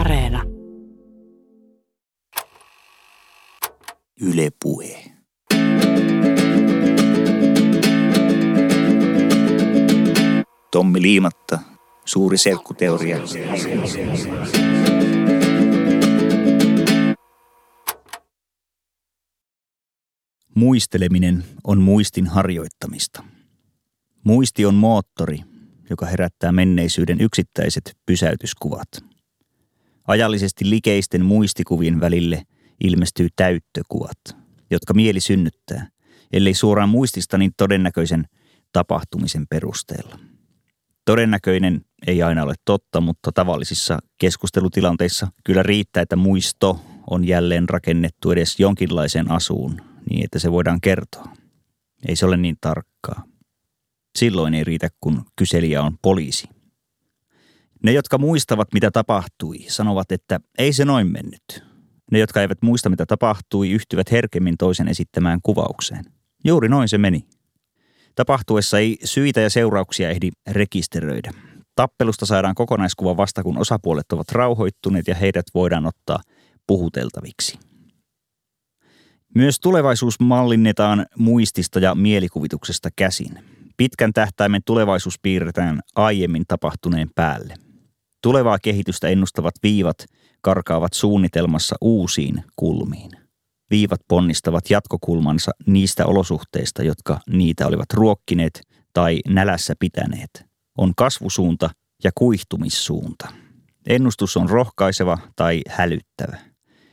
Areena. Yle Puhe. Tommi Liimatta, Suuri Serkkuteoria. Muisteleminen on muistin harjoittamista. Muisti on moottori, joka herättää menneisyyden yksittäiset pysäytyskuvat. Ajallisesti likeisten muistikuvien välille ilmestyy täyttökuvat, jotka mieli synnyttää, ellei suoraan muistista niin todennäköisen tapahtumisen perusteella. Todennäköinen ei aina ole totta, mutta tavallisissa keskustelutilanteissa kyllä riittää, että muisto on jälleen rakennettu edes jonkinlaiseen asuun, niin että se voidaan kertoa. Ei se ole niin tarkkaa. Silloin ei riitä, kun kyselijä on poliisi. Ne, jotka muistavat, mitä tapahtui, sanovat, että ei se noin mennyt. Ne, jotka eivät muista, mitä tapahtui, yhtyvät herkemmin toisen esittämään kuvaukseen. Juuri noin se meni. Tapahtuessa ei syitä ja seurauksia ehdi rekisteröidä. Tappelusta saadaan kokonaiskuva vasta, kun osapuolet ovat rauhoittuneet ja heidät voidaan ottaa puhuteltaviksi. Myös tulevaisuus mallinnetaan muistista ja mielikuvituksesta käsin. Pitkän tähtäimen tulevaisuus piirretään aiemmin tapahtuneen päälle. Tulevaa kehitystä ennustavat viivat karkaavat suunnitelmassa uusiin kulmiin. Viivat ponnistavat jatkokulmansa niistä olosuhteista, jotka niitä olivat ruokkineet tai nälässä pitäneet. On kasvusuunta ja kuihtumissuunta. Ennustus on rohkaiseva tai hälyttävä.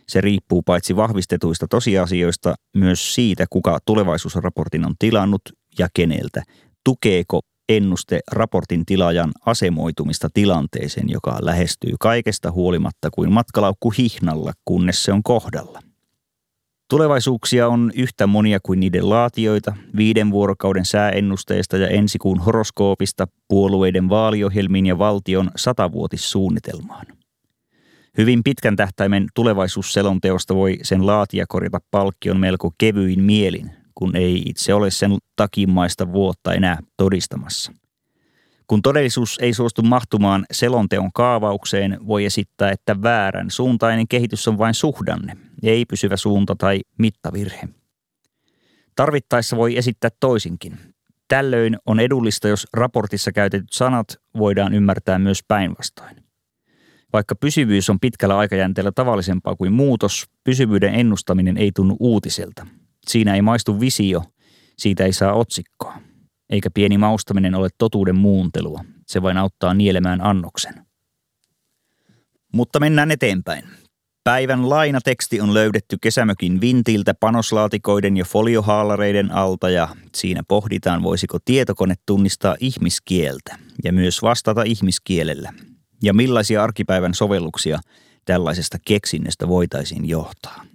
Se riippuu paitsi vahvistetuista tosiasioista myös siitä, kuka tulevaisuusraportin on tilannut ja keneltä. Tukeeko ennuste raportin tilaajan asemoitumista tilanteeseen, joka lähestyy kaikesta huolimatta kuin matkalaukku hihnalla, kunnes se on kohdalla. Tulevaisuuksia on yhtä monia kuin niiden laatijoita, 5 vuorokauden sääennusteista ja ensi kuun horoskoopista, puolueiden vaaliohjelmiin ja valtion 100-vuotissuunnitelmaan. Hyvin pitkän tähtäimen tulevaisuusselonteosta voi sen laatija korjata palkkion melko kevyin mielin, kun ei itse ole sen takimaista vuotta enää todistamassa. Kun todellisuus ei suostu mahtumaan selonteon kaavaukseen, voi esittää, että väärän suuntainen kehitys on vain suhdanne, ei pysyvä suunta tai mittavirhe. Tarvittaessa voi esittää toisinkin. Tällöin on edullista, jos raportissa käytetyt sanat voidaan ymmärtää myös päinvastoin. Vaikka pysyvyys on pitkällä aikajänteellä tavallisempaa kuin muutos, pysyvyyden ennustaminen ei tunnu uutiselta. Siinä ei maistu visio, siitä ei saa otsikkoa. Eikä pieni maustaminen ole totuuden muuntelua, se vain auttaa nielemään annoksen. Mutta mennään eteenpäin. Päivän lainateksti on löydetty kesämökin vintiltä panoslaatikoiden ja foliohaalareiden alta ja siinä pohditaan, voisiko tietokone tunnistaa ihmiskieltä ja myös vastata ihmiskielellä. Ja millaisia arkipäivän sovelluksia tällaisesta keksinnöstä voitaisiin johtaa.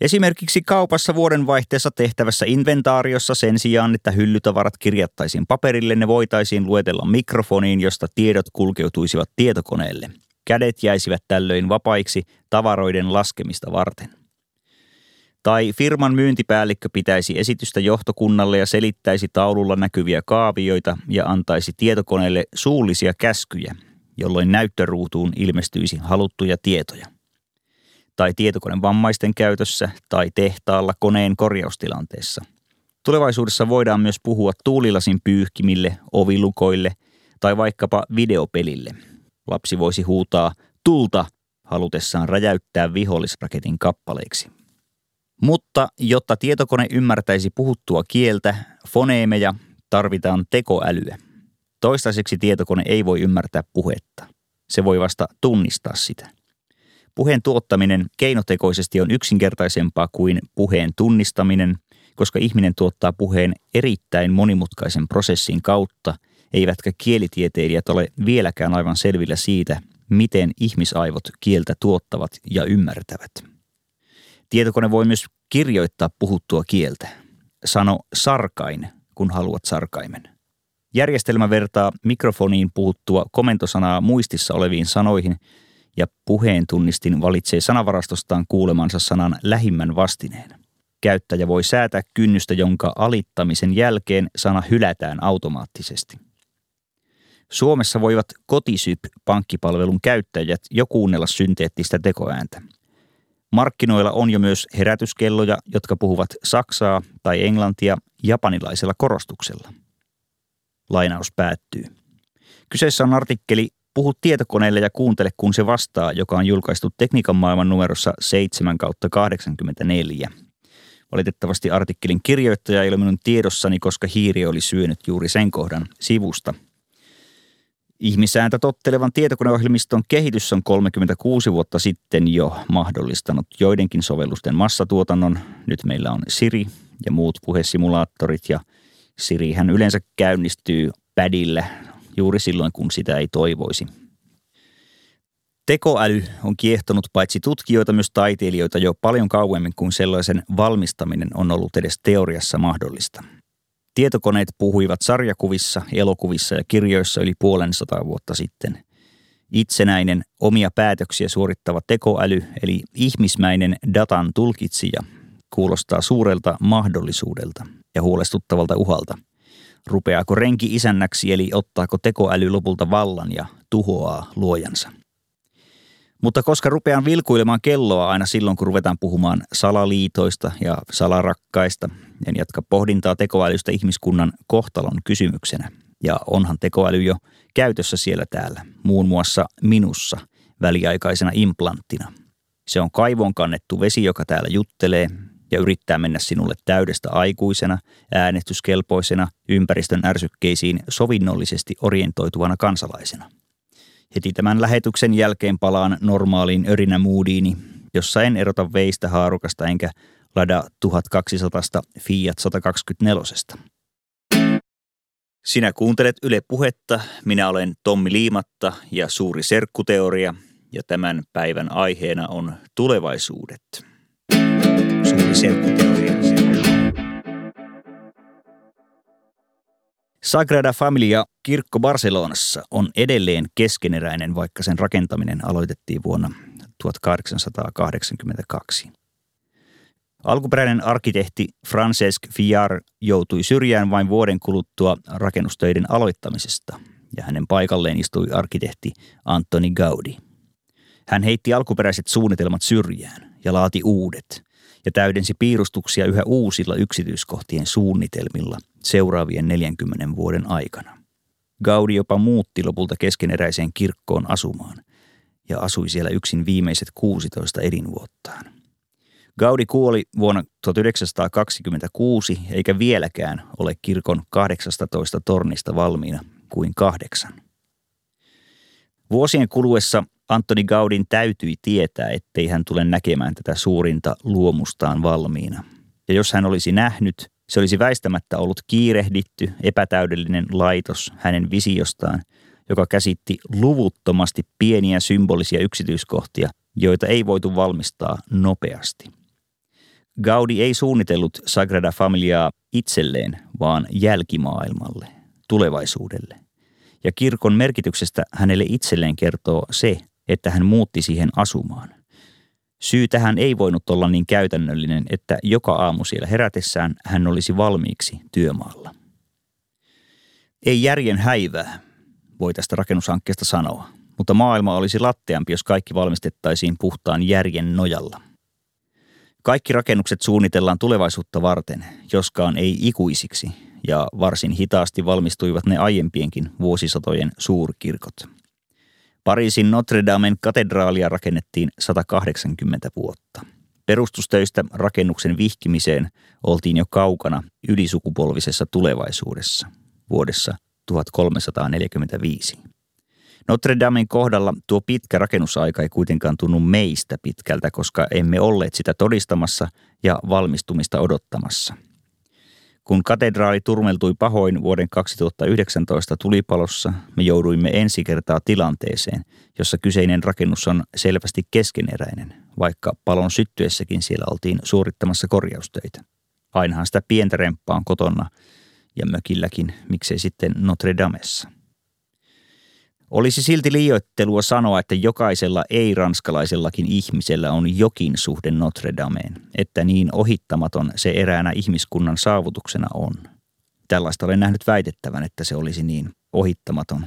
Esimerkiksi kaupassa vuodenvaihteessa tehtävässä inventaariossa sen sijaan, että hyllytavarat kirjattaisiin paperille, ne voitaisiin luetella mikrofoniin, josta tiedot kulkeutuisivat tietokoneelle. Kädet jäisivät tällöin vapaiksi tavaroiden laskemista varten. Tai firman myyntipäällikkö pitäisi esitystä johtokunnalle ja selittäisi taululla näkyviä kaavioita ja antaisi tietokoneelle suullisia käskyjä, jolloin näyttöruutuun ilmestyisi haluttuja tietoja. Tai tietokone vammaisten käytössä tai tehtaalla koneen korjaustilanteessa. Tulevaisuudessa voidaan myös puhua tuulilasin pyyhkimille, ovilukoille tai vaikkapa videopelille. Lapsi voisi huutaa tulta halutessaan räjäyttää vihollisraketin kappaleiksi. Mutta jotta tietokone ymmärtäisi puhuttua kieltä, foneemeja, tarvitaan tekoälyä. Toistaiseksi tietokone ei voi ymmärtää puhetta. Se voi vasta tunnistaa sitä. Puheen tuottaminen keinotekoisesti on yksinkertaisempaa kuin puheen tunnistaminen, koska ihminen tuottaa puheen erittäin monimutkaisen prosessin kautta, eivätkä kielitieteilijät ole vieläkään aivan selvillä siitä, miten ihmisaivot kieltä tuottavat ja ymmärtävät. Tietokone voi myös kirjoittaa puhuttua kieltä. Sano sarkain, kun haluat sarkaimen. Järjestelmä vertaa mikrofoniin puhuttua komentosanaa muistissa oleviin sanoihin ja puheen tunnistin valitsee sanavarastostaan kuulemansa sanan lähimmän vastineen. Käyttäjä voi säätää kynnystä, jonka alittamisen jälkeen sana hylätään automaattisesti. Suomessa voivat Kotisyp-pankkipalvelun käyttäjät jo kuunnella synteettistä tekoääntä. Markkinoilla on jo myös herätyskelloja, jotka puhuvat saksaa tai englantia japanilaisella korostuksella. Lainaus päättyy. Kyseessä on artikkeli Puhu tietokoneelle ja kuuntele, kun se vastaa, joka on julkaistu Tekniikan maailman numerossa 7/84. Valitettavasti artikkelin kirjoittaja ei ole minun tiedossani, koska hiiri oli syönyt juuri sen kohdan sivusta. Ihmisääntä tottelevan tietokoneohjelmiston kehitys on 36 vuotta sitten jo mahdollistanut joidenkin sovellusten massatuotannon. Nyt meillä on Siri ja muut puhesimulaattorit, ja Sirihän yleensä käynnistyy padilla juuri silloin, kun sitä ei toivoisi. Tekoäly on kiehtonut paitsi tutkijoita myös taiteilijoita jo paljon kauemmin kuin sellaisen valmistaminen on ollut edes teoriassa mahdollista. Tietokoneet puhuivat sarjakuvissa, elokuvissa ja kirjoissa yli 50 vuotta sitten. Itsenäinen, omia päätöksiä suorittava tekoäly, eli ihmismäinen datan tulkitsija, kuulostaa suurelta mahdollisuudelta ja huolestuttavalta uhalta. Rupeaako renki isännäksi, eli ottaako tekoäly lopulta vallan ja tuhoaa luojansa? Mutta koska rupean vilkuilemaan kelloa aina silloin, kun ruvetaan puhumaan salaliitoista ja salarakkaista, en jatka pohdintaa tekoälystä ihmiskunnan kohtalon kysymyksenä. Ja onhan tekoäly jo käytössä siellä täällä, muun muassa minussa, väliaikaisena implanttina. Se on kaivoon kannettu vesi, joka täällä juttelee ja yrittää mennä sinulle täydestä aikuisena, äänestyskelpoisena, ympäristön ärsykkeisiin sovinnollisesti orientoituvana kansalaisena. Heti tämän lähetyksen jälkeen palaan normaaliin örinämoodiini, jossa en erota veistä haarukasta enkä lada 1200 Fiat 124. Sinä kuuntelet Yle Puhetta, minä olen Tommi Liimatta ja Suuri Serkkuteoria, ja tämän päivän aiheena on tulevaisuudet. Suuri Serkkuteoria. Sagrada Familia, kirkko Barcelonassa, on edelleen keskeneräinen, vaikka sen rakentaminen aloitettiin vuonna 1882. Alkuperäinen arkkitehti Francesc Viar joutui syrjään vain vuoden kuluttua rakennustöiden aloittamisesta, ja hänen paikalleen istui arkkitehti Antoni Gaudí. Hän heitti alkuperäiset suunnitelmat syrjään ja laati uudet, ja täydensi piirustuksia yhä uusilla yksityiskohtien suunnitelmilla seuraavien 40 vuoden aikana. Gaudí jopa muutti lopulta keskeneräiseen kirkkoon asumaan ja asui siellä yksin viimeiset 16 elinvuottaan. Gaudí kuoli vuonna 1926 eikä vieläkään ole kirkon 18 tornista valmiina kuin 8. Vuosien kuluessa Antoni Gaudín täytyi tietää, ettei hän tule näkemään tätä suurinta luomustaan valmiina. Ja jos hän olisi nähnyt, se olisi väistämättä ollut kiirehditty, epätäydellinen laitos hänen visiostaan, joka käsitti luvuttomasti pieniä symbolisia yksityiskohtia, joita ei voitu valmistaa nopeasti. Gaudí ei suunnitellut Sagrada Familiaa itselleen, vaan jälkimaailmalle, tulevaisuudelle. Ja kirkon merkityksestä hänelle itselleen kertoo se, että hän muutti siihen asumaan. Syy tähän ei voinut olla niin käytännöllinen, että joka aamu siellä herätessään hän olisi valmiiksi työmaalla. Ei järjen häivää, voi tästä rakennushankkeesta sanoa, mutta maailma olisi latteampi, jos kaikki valmistettaisiin puhtaan järjen nojalla. Kaikki rakennukset suunnitellaan tulevaisuutta varten, joskaan ei ikuisiksi, ja varsin hitaasti valmistuivat ne aiempienkin vuosisatojen suurkirkot. Pariisin Notre-Damen katedraalia rakennettiin 180 vuotta. Perustustöistä rakennuksen vihkimiseen oltiin jo kaukana ylisukupolvisessa tulevaisuudessa vuodessa 1345. Notre-Damen kohdalla tuo pitkä rakennusaika ei kuitenkaan tunnu meistä pitkältä, koska emme olleet sitä todistamassa ja valmistumista odottamassa. Kun katedraali turmeltui pahoin vuoden 2019 tulipalossa, me jouduimme ensi kertaa tilanteeseen, jossa kyseinen rakennus on selvästi keskeneräinen, vaikka palon syttyessäkin siellä oltiin suorittamassa korjaustöitä. Ainahan sitä pientä remppaa on kotona ja mökilläkin, miksei sitten Notre-Damessa. Olisi silti liioittelua sanoa, että jokaisella ei-ranskalaisellakin ihmisellä on jokin suhde Notre-Dameen, että niin ohittamaton se eräänä ihmiskunnan saavutuksena on. Tällaista olen nähnyt väitettävän, että se olisi niin ohittamaton.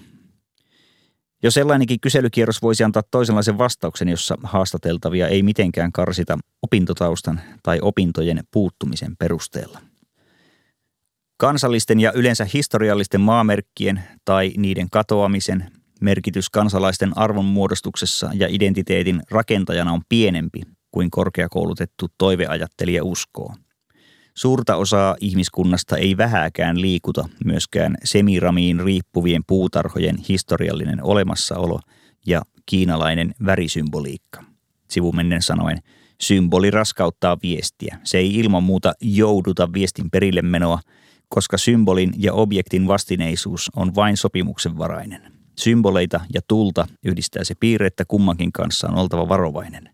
Jo sellainenkin kyselykierros voisi antaa toisenlaisen vastauksen, jossa haastateltavia ei mitenkään karsita opintotaustan tai opintojen puuttumisen perusteella. Kansallisten ja yleensä historiallisten maamerkkien tai niiden katoamisen merkitys kansalaisten arvonmuodostuksessa ja identiteetin rakentajana on pienempi kuin korkeakoulutettu toiveajattelija uskoo. Suurta osaa ihmiskunnasta ei vähääkään liikuta myöskään semiramiin riippuvien puutarhojen historiallinen olemassaolo ja kiinalainen värisymboliikka. Sivumennen sanoen, symboli raskauttaa viestiä. Se ei ilman muuta jouduta viestin perillemenoa, koska symbolin ja objektin vastineisuus on vain sopimuksenvarainen. Symboleita ja tulta yhdistää se piirre, että kummankin kanssa on oltava varovainen.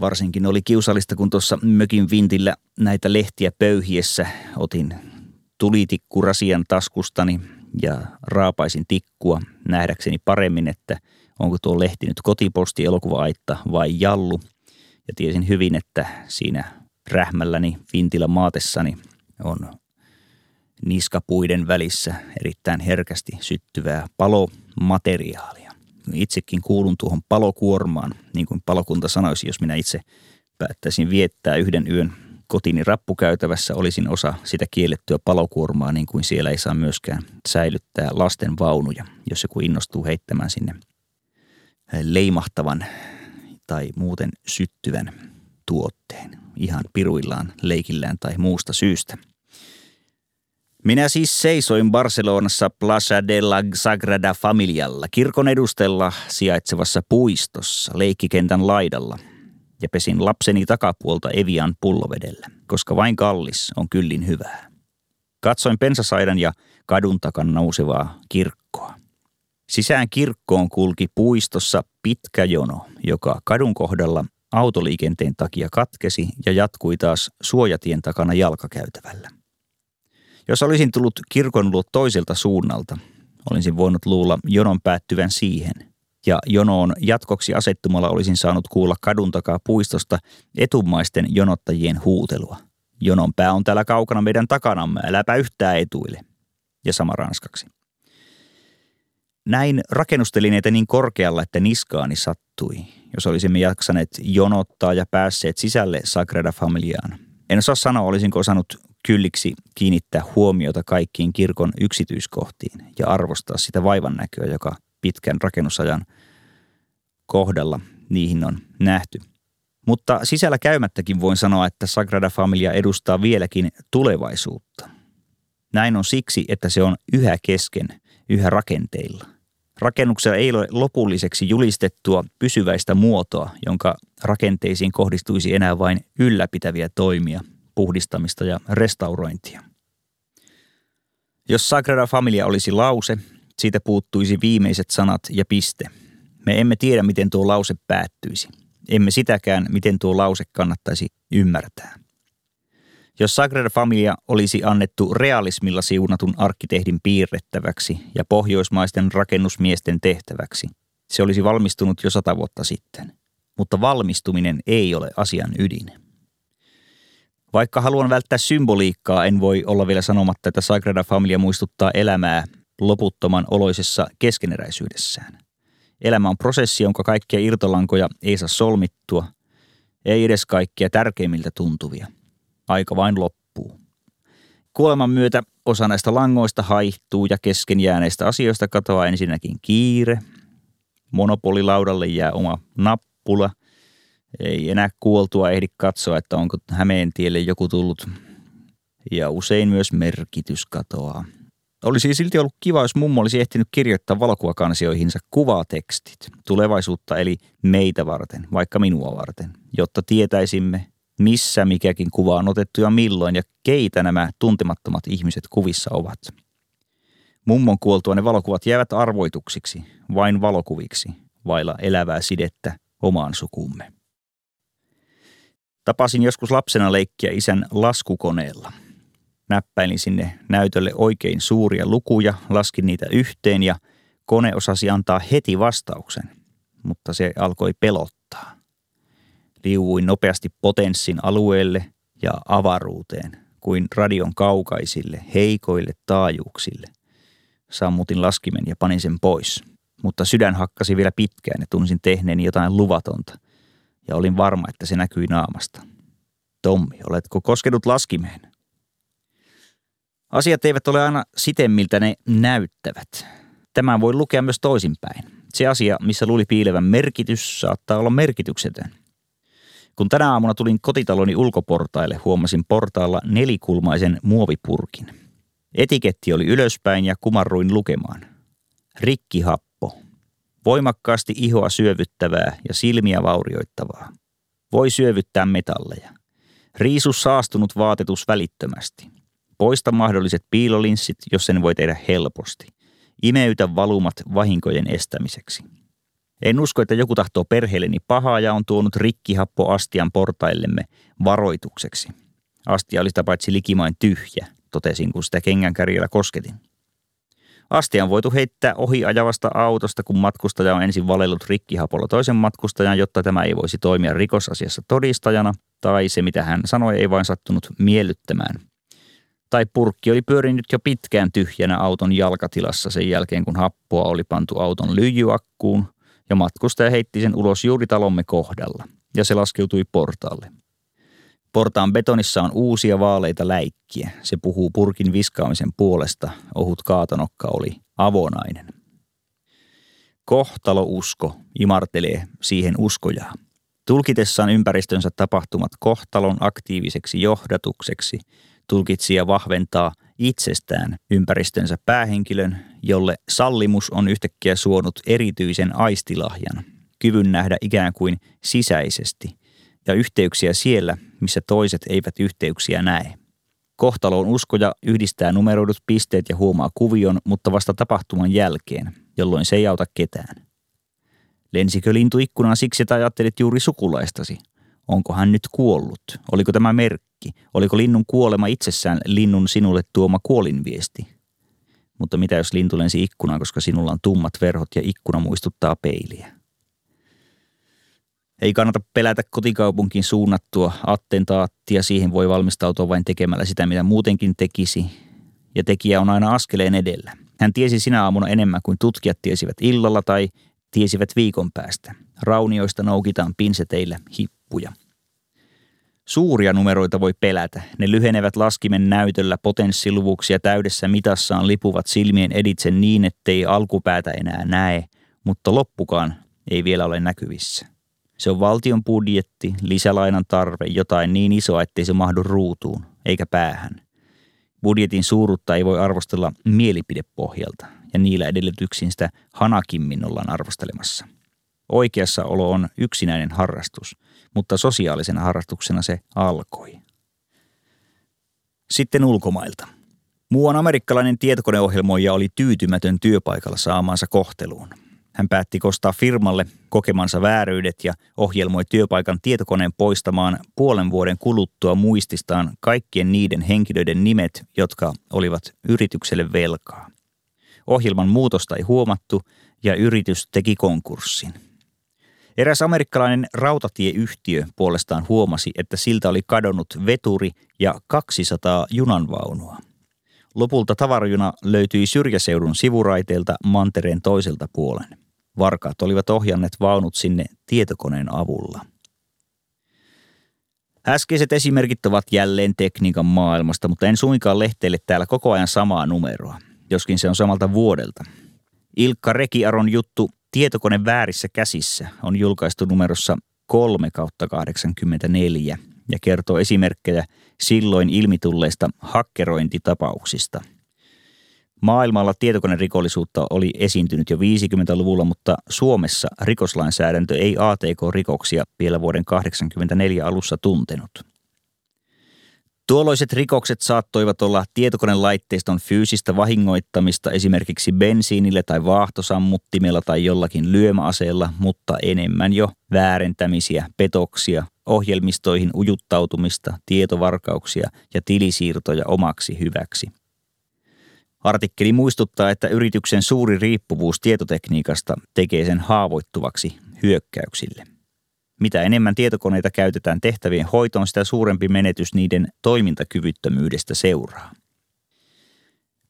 Varsinkin oli kiusallista, kun tuossa mökin vintillä näitä lehtiä pöyhiessä otin tulitikkurasian taskustani ja raapaisin tikkua nähdäkseni paremmin, että onko tuo lehti nyt kotipostielokuvaitta vai jallu. Ja tiesin hyvin, että siinä rähmälläni vintillä maatessani on niskapuiden välissä erittäin herkästi syttyvää palomateriaalia. Itsekin kuulun tuohon palokuormaan, niin kuin palokunta sanoisi, jos minä itse päättäisin viettää yhden yön kotini rappukäytävässä, olisin osa sitä kiellettyä palokuormaa, niin kuin siellä ei saa myöskään säilyttää lasten vaunuja, jos joku innostuu heittämään sinne leimahtavan tai muuten syttyvän tuotteen ihan piruillaan, leikillään tai muusta syystä. Minä siis seisoin Barcelonassa Plaza de la Sagrada Familialla, kirkon edustella sijaitsevassa puistossa, leikkikentän laidalla, ja pesin lapseni takapuolta Evian pullovedellä, koska vain kallis on kyllin hyvää. Katsoin pensasaidan ja kadun takan nousevaa kirkkoa. Sisään kirkkoon kulki puistossa pitkä jono, joka kadun kohdalla autoliikenteen takia katkesi ja jatkui taas suojatien takana jalkakäytävällä. Jos olisin tullut kirkon luo toiselta suunnalta, olisin voinut luulla jonon päättyvän siihen, ja jonoon jatkoksi asettumalla olisin saanut kuulla kadun takaa puistosta etumaisten jonottajien huutelua. Jonon pää on täällä kaukana meidän takanamme, äläpä yhtään etuille. Ja sama ranskaksi. Näin rakennustelineitä niin korkealla, että niskaani sattui, jos olisimme jaksaneet jonottaa ja päässeet sisälle Sagrada Familiaan. En osaa sanoa, olisinko osannut kylliksi kiinnittää huomiota kaikkiin kirkon yksityiskohtiin ja arvostaa sitä vaivannäköä, joka pitkän rakennusajan kohdalla niihin on nähty. Mutta sisällä käymättäkin voin sanoa, että Sagrada Familia edustaa vieläkin tulevaisuutta. Näin on siksi, että se on yhä kesken, yhä rakenteilla. Rakennuksella ei ole lopulliseksi julistettua pysyväistä muotoa, jonka rakenteisiin kohdistuisi enää vain ylläpitäviä toimia, puhdistamista ja restaurointia. Jos Sagrada Familia olisi lause, siitä puuttuisi viimeiset sanat ja piste. Me emme tiedä, miten tuo lause päättyisi. Emme sitäkään, miten tuo lause kannattaisi ymmärtää. Jos Sagrada Familia olisi annettu realismilla siunatun arkkitehdin piirrettäväksi ja pohjoismaisten rakennusmiesten tehtäväksi, se olisi valmistunut jo 100 vuotta sitten. Mutta valmistuminen ei ole asian ydin. Vaikka haluan välttää symboliikkaa, en voi olla vielä sanomatta, että Sagrada Familia muistuttaa elämää loputtoman oloisessa keskeneräisyydessään. Elämä on prosessi, jonka kaikkia irtolankoja ei saa solmittua, ei edes kaikkia tärkeimmiltä tuntuvia. Aika vain loppuu. Kuoleman myötä osa näistä langoista haihtuu ja kesken jääneistä asioista katoaa ensinnäkin kiire. Monopolilaudalle jää oma nappula. Ei enää kuoltua ehdi katsoa, että onko Hämeentielle joku tullut. Ja usein myös merkitys katoaa. Olisi silti ollut kiva, jos mummo olisi ehtinyt kirjoittaa valokuvakansioihinsa kuvatekstit. Tulevaisuutta eli meitä varten, vaikka minua varten, jotta tietäisimme, missä mikäkin kuva on otettu ja milloin ja keitä nämä tuntemattomat ihmiset kuvissa ovat. Mummon kuoltua ne valokuvat jäävät arvoituksiksi, vain valokuviksi, vailla elävää sidettä omaan sukumme. Tapasin joskus lapsena leikkiä isän laskukoneella. Näppäilin sinne näytölle oikein suuria lukuja, laskin niitä yhteen ja kone osasi antaa heti vastauksen, mutta se alkoi pelottaa. Liuuin nopeasti potenssin alueelle ja avaruuteen, kuin radion kaukaisille, heikoille taajuuksille. Sammutin laskimen ja panin sen pois. mutta sydän hakkasi vielä pitkään ja tunsin tehneeni jotain luvatonta ja olin varma, että se näkyi naamasta. Tommi, oletko koskenut laskimeen? Asiat eivät ole aina siten, miltä ne näyttävät. Tämän voi lukea myös toisinpäin. Se asia, missä luuli piilevän merkitys, saattaa olla merkityksetön. Kun tänä aamuna tulin kotitaloni ulkoportaille, huomasin portaalla nelikulmaisen muovipurkin. Etiketti oli ylöspäin ja kumarruin lukemaan. Rikkihappo. Voimakkaasti ihoa syövyttävää ja silmiä vaurioittavaa. Voi syövyttää metalleja. Riisu saastunut vaatetus välittömästi. Poista mahdolliset piilolinssit, jos sen voi tehdä helposti. Imeytä valumat vahinkojen estämiseksi. En usko, että joku tahtoo perheelleni pahaa ja on tuonut rikkihappo astian portaillemme varoitukseksi. Astia oli sitä paitsi likimain tyhjä, totesin, kun sitä kengänkärjellä kosketin. Astia on voitu heittää ohi ajavasta autosta, kun matkustaja on ensin valellut rikkihapolla toisen matkustajan, jotta tämä ei voisi toimia rikosasiassa todistajana, tai se mitä hän sanoi ei vain sattunut miellyttämään. Tai purkki oli pyörinyt jo pitkään tyhjänä auton jalkatilassa sen jälkeen, kun happoa oli pantu auton lyijyakkuun, ja matkustaja heitti sen ulos juuri talomme kohdalla, ja se laskeutui portaalle. Portaan betonissa on uusia vaaleita läikkiä. Se puhuu purkin viskaamisen puolesta. Ohut kaatonokka oli avonainen. Kohtalousko imartelee siihen uskojaa. Tulkitessaan ympäristönsä tapahtumat kohtalon aktiiviseksi johdatukseksi, tulkitsija vahventaa itsestään ympäristönsä päähenkilön, jolle sallimus on yhtäkkiä suonut erityisen aistilahjan, kyvyn nähdä ikään kuin sisäisesti, ja yhteyksiä siellä, missä toiset eivät yhteyksiä näe. Kohtaloon uskoja yhdistää numeroidut pisteet ja huomaa kuvion, mutta vasta tapahtuman jälkeen, jolloin se ei auta ketään. Lensikö lintu ikkunaan siksi, että ajattelit juuri sukulaistasi? Onko hän nyt kuollut? Oliko tämä merkki? Oliko linnun kuolema itsessään linnun sinulle tuoma kuolinviesti? Mutta mitä jos lintu lensi ikkunaan, koska sinulla on tummat verhot ja ikkuna muistuttaa peiliä? Ei kannata pelätä kotikaupunkiin suunnattua attentaattia. Siihen voi valmistautua vain tekemällä sitä, mitä muutenkin tekisi. Ja tekijä on aina askeleen edellä. Hän tiesi sinä aamuna enemmän kuin tutkijat tiesivät illalla tai tiesivät viikon päästä. Raunioista noukitaan pinseteillä hippuja. Suuria numeroita voi pelätä. Ne lyhenevät laskimen näytöllä potenssiluvuksi ja täydessä mitassaan lipuvat silmien editse niin, ettei alkupäätä enää näe, mutta loppukaan ei vielä ole näkyvissä. Se on valtion budjetti, lisälainan tarve, jotain niin isoa, ettei se mahdu ruutuun, eikä päähän. Budjetin suuruutta ei voi arvostella mielipidepohjalta, ja niillä edellytyksiin sitä hanakimmin ollaan arvostelemassa. Oikeassa olo on yksinäinen harrastus, mutta sosiaalisena harrastuksena se alkoi. Sitten ulkomailta. Muuan amerikkalainen tietokoneohjelmoija oli tyytymätön työpaikalla saamaansa kohteluun. Hän päätti kostaa firmalle kokemansa vääryydet ja ohjelmoi työpaikan tietokoneen poistamaan 5 vuoden kuluttua muististaan kaikkien niiden henkilöiden nimet, jotka olivat yritykselle velkaa. Ohjelman muutosta ei huomattu ja yritys teki konkurssin. Eräs amerikkalainen rautatieyhtiö puolestaan huomasi, että siltä oli kadonnut veturi ja 200 junanvaunua. Lopulta tavarajuna löytyi syrjäseudun sivuraiteilta mantereen toiselta puolen. Varkaat olivat ohjanneet vaunut sinne tietokoneen avulla. Äskeiset esimerkit ovat jälleen tekniikan maailmasta, mutta en suinkaan lehteille täällä koko ajan samaa numeroa, joskin se on samalta vuodelta. Ilkka Rekiaron juttu Tietokone väärissä käsissä on julkaistu numerossa 3/84 ja kertoo esimerkkejä silloin ilmitulleista hakkerointitapauksista. Maailmalla tietokonerikollisuutta oli esiintynyt jo 50-luvulla, mutta Suomessa rikoslainsäädäntö ei ATK-rikoksia vielä vuoden 1984 alussa tuntenut. Tuolloiset rikokset saattoivat olla tietokonelaitteiston fyysistä vahingoittamista esimerkiksi bensiinillä tai vaahtosammuttimella tai jollakin lyömäaseella, mutta enemmän jo väärentämisiä, petoksia, ohjelmistoihin ujuttautumista, tietovarkauksia ja tilisiirtoja omaksi hyväksi. Artikkeli muistuttaa, että yrityksen suuri riippuvuus tietotekniikasta tekee sen haavoittuvaksi hyökkäyksille. Mitä enemmän tietokoneita käytetään tehtävien hoitoon, sitä suurempi menetys niiden toimintakyvyttömyydestä seuraa.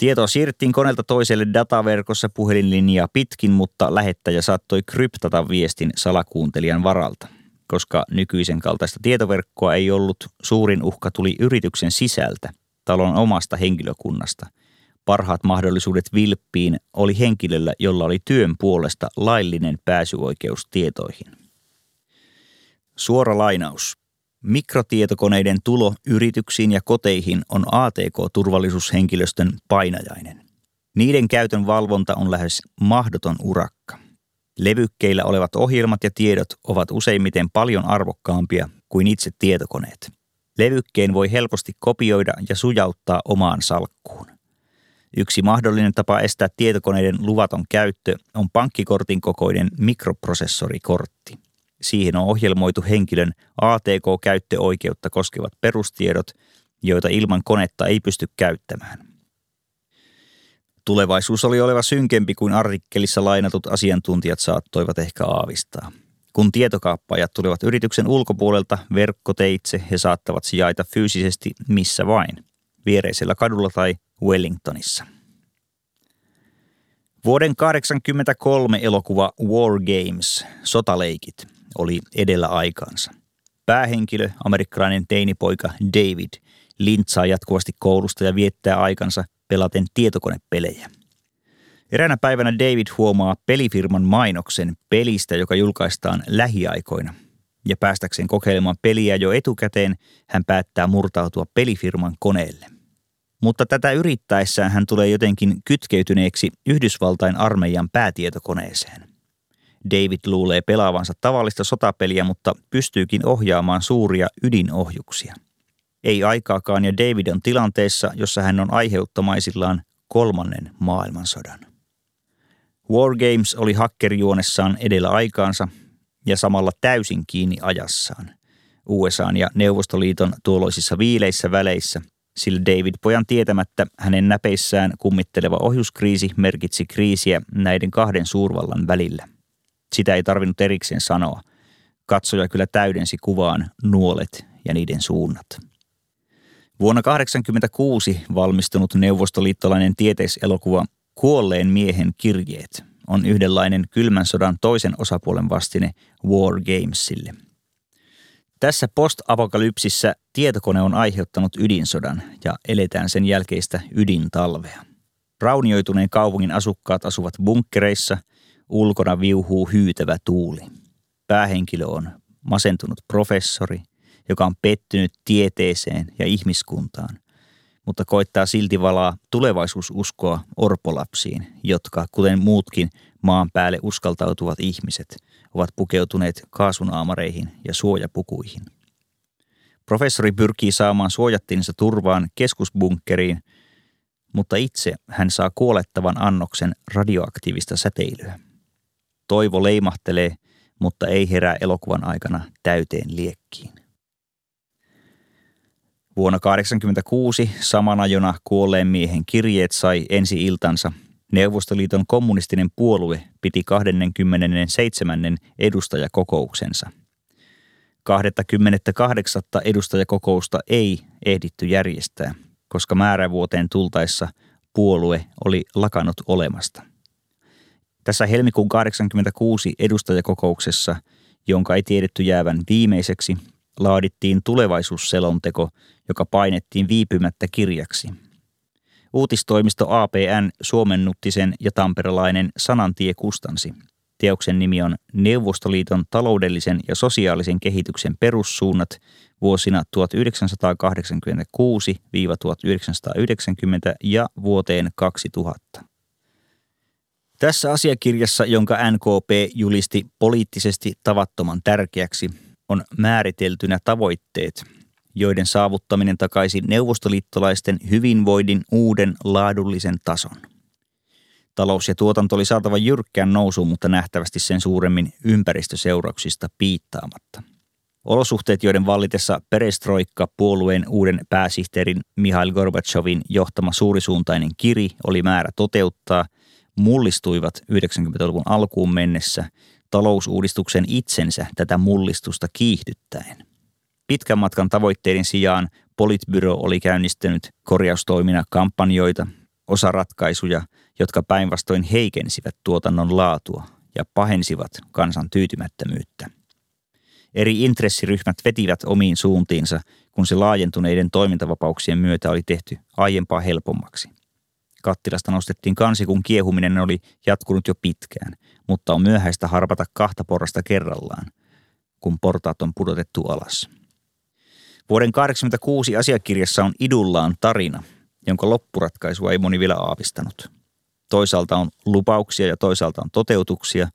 Tietoa siirrettiin koneelta toiselle dataverkossa puhelinlinjaa pitkin, mutta lähettäjä saattoi kryptata viestin salakuuntelijan varalta. Koska nykyisen kaltaista tietoverkkoa ei ollut, suurin uhka tuli yrityksen sisältä, talon omasta henkilökunnasta. Parhaat mahdollisuudet vilppiin oli henkilöllä, jolla oli työn puolesta laillinen pääsyoikeus tietoihin. Suora lainaus. Mikrotietokoneiden tulo yrityksiin ja koteihin on ATK-turvallisuushenkilöstön painajainen. Niiden käytön valvonta on lähes mahdoton urakka. Levykkeillä olevat ohjelmat ja tiedot ovat useimmiten paljon arvokkaampia kuin itse tietokoneet. Levykkeen voi helposti kopioida ja sujauttaa omaan salkkuun. Yksi mahdollinen tapa estää tietokoneiden luvaton käyttö on pankkikortin kokoinen mikroprosessorikortti. Siihen on ohjelmoitu henkilön ATK-käyttöoikeutta koskevat perustiedot, joita ilman konetta ei pysty käyttämään. Tulevaisuus oli oleva synkempi kuin artikkelissa lainatut asiantuntijat saattoivat ehkä aavistaa. Kun tietokaappaajat tulivat yrityksen ulkopuolelta verkkoteitse, he saattavat sijaita fyysisesti missä vain, viereisellä kadulla tai Wellingtonissa. Vuoden 1983 elokuva War Games, sotaleikit, oli edellä aikaansa. Päähenkilö, amerikkalainen teinipoika David, lintsaa jatkuvasti koulusta ja viettää aikansa pelaten tietokonepelejä. Eräänä päivänä David huomaa pelifirman mainoksen pelistä, joka julkaistaan lähiaikoina. Ja päästäkseen kokeilemaan peliä jo etukäteen, hän päättää murtautua pelifirman koneelle. Mutta tätä yrittäessään hän tulee jotenkin kytkeytyneeksi Yhdysvaltain armeijan päätietokoneeseen. David luulee pelaavansa tavallista sotapeliä, mutta pystyykin ohjaamaan suuria ydinohjuksia. Ei aikaakaan ja David on tilanteessa, jossa hän on aiheuttamaisillaan kolmannen maailmansodan. War Games oli hakkerijuonessaan edellä aikaansa ja samalla täysin kiinni ajassaan. USA:n ja Neuvostoliiton tuolloisissa viileissä väleissä, sillä David-pojan tietämättä hänen näpeissään kummitteleva ohjuskriisi merkitsi kriisiä näiden kahden suurvallan välillä. Sitä ei tarvinnut erikseen sanoa. Katsoja kyllä täydensi kuvaan nuolet ja niiden suunnat. Vuonna 1986 valmistunut neuvostoliittolainen tieteiselokuva Kuolleen miehen kirjeet on yhdenlainen kylmän sodan toisen osapuolen vastine War Gamesille. Tässä postapokalypsissä tietokone on aiheuttanut ydinsodan ja eletään sen jälkeistä ydintalvea. Raunioituneen kaupungin asukkaat asuvat bunkkereissa, ulkona viuhuu hyytävä tuuli. Päähenkilö on masentunut professori, joka on pettynyt tieteeseen ja ihmiskuntaan, mutta koittaa silti valaa tulevaisuususkoa orpolapsiin, jotka, kuten muutkin maan päälle uskaltautuvat ihmiset, ovat pukeutuneet kaasunaamareihin ja suojapukuihin. Professori pyrkii saamaan suojattinsa turvaan keskusbunkkeriin, mutta itse hän saa kuolettavan annoksen radioaktiivista säteilyä. Toivo leimahtelee, mutta ei herää elokuvan aikana täyteen liekkiin. Vuonna 1986, samana jona Kuolleen miehen kirjeet sai ensi iltansa, Neuvostoliiton kommunistinen puolue piti 27. edustajakokouksensa. 28. edustajakokousta ei ehditty järjestää, koska määrävuoteen tultaessa puolue oli lakannut olemasta. Tässä helmikuun 1986 edustajakokouksessa, jonka ei tiedetty jäävän viimeiseksi, laadittiin tulevaisuusselonteko, joka painettiin viipymättä kirjaksi. Uutistoimisto APN suomennutti sen ja tamperelainen Sanantie kustansi. Teoksen nimi on Neuvostoliiton taloudellisen ja sosiaalisen kehityksen perussuunnat vuosina 1986-1990 ja vuoteen 2000. Tässä asiakirjassa, jonka NKP julisti poliittisesti tavattoman tärkeäksi, on määriteltynä tavoitteet, joiden saavuttaminen takaisi neuvostoliittolaisten hyvinvoinnin uuden laadullisen tason. Talous ja tuotanto oli saatava jyrkkään nousuun, mutta nähtävästi sen suuremmin ympäristöseurauksista piittaamatta. Olosuhteet, joiden vallitessa perestroikka puolueen uuden pääsihteerin Mihail Gorbachevin johtama suurisuuntainen kiri oli määrä toteuttaa, mullistuivat 90-luvun alkuun mennessä talousuudistuksen itsensä tätä mullistusta kiihdyttäen. Pitkän matkan tavoitteiden sijaan politbyro oli käynnistänyt korjaustoimina kampanjoita, osaratkaisuja, jotka päinvastoin heikensivät tuotannon laatua ja pahensivat kansan tyytymättömyyttä. Eri intressiryhmät vetivät omiin suuntiinsa, kun se laajentuneiden toimintavapauksien myötä oli tehty aiempaa helpommaksi. Kattilasta nostettiin kansi, kun kiehuminen oli jatkunut jo pitkään, mutta on myöhäistä harpata kahta porrasta kerrallaan, kun portaat on pudotettu alas. Vuoden 1986 asiakirjassa on idullaan tarina, jonka loppuratkaisua ei moni vielä aavistanut. Toisaalta on lupauksia ja toisaalta on toteutuksia.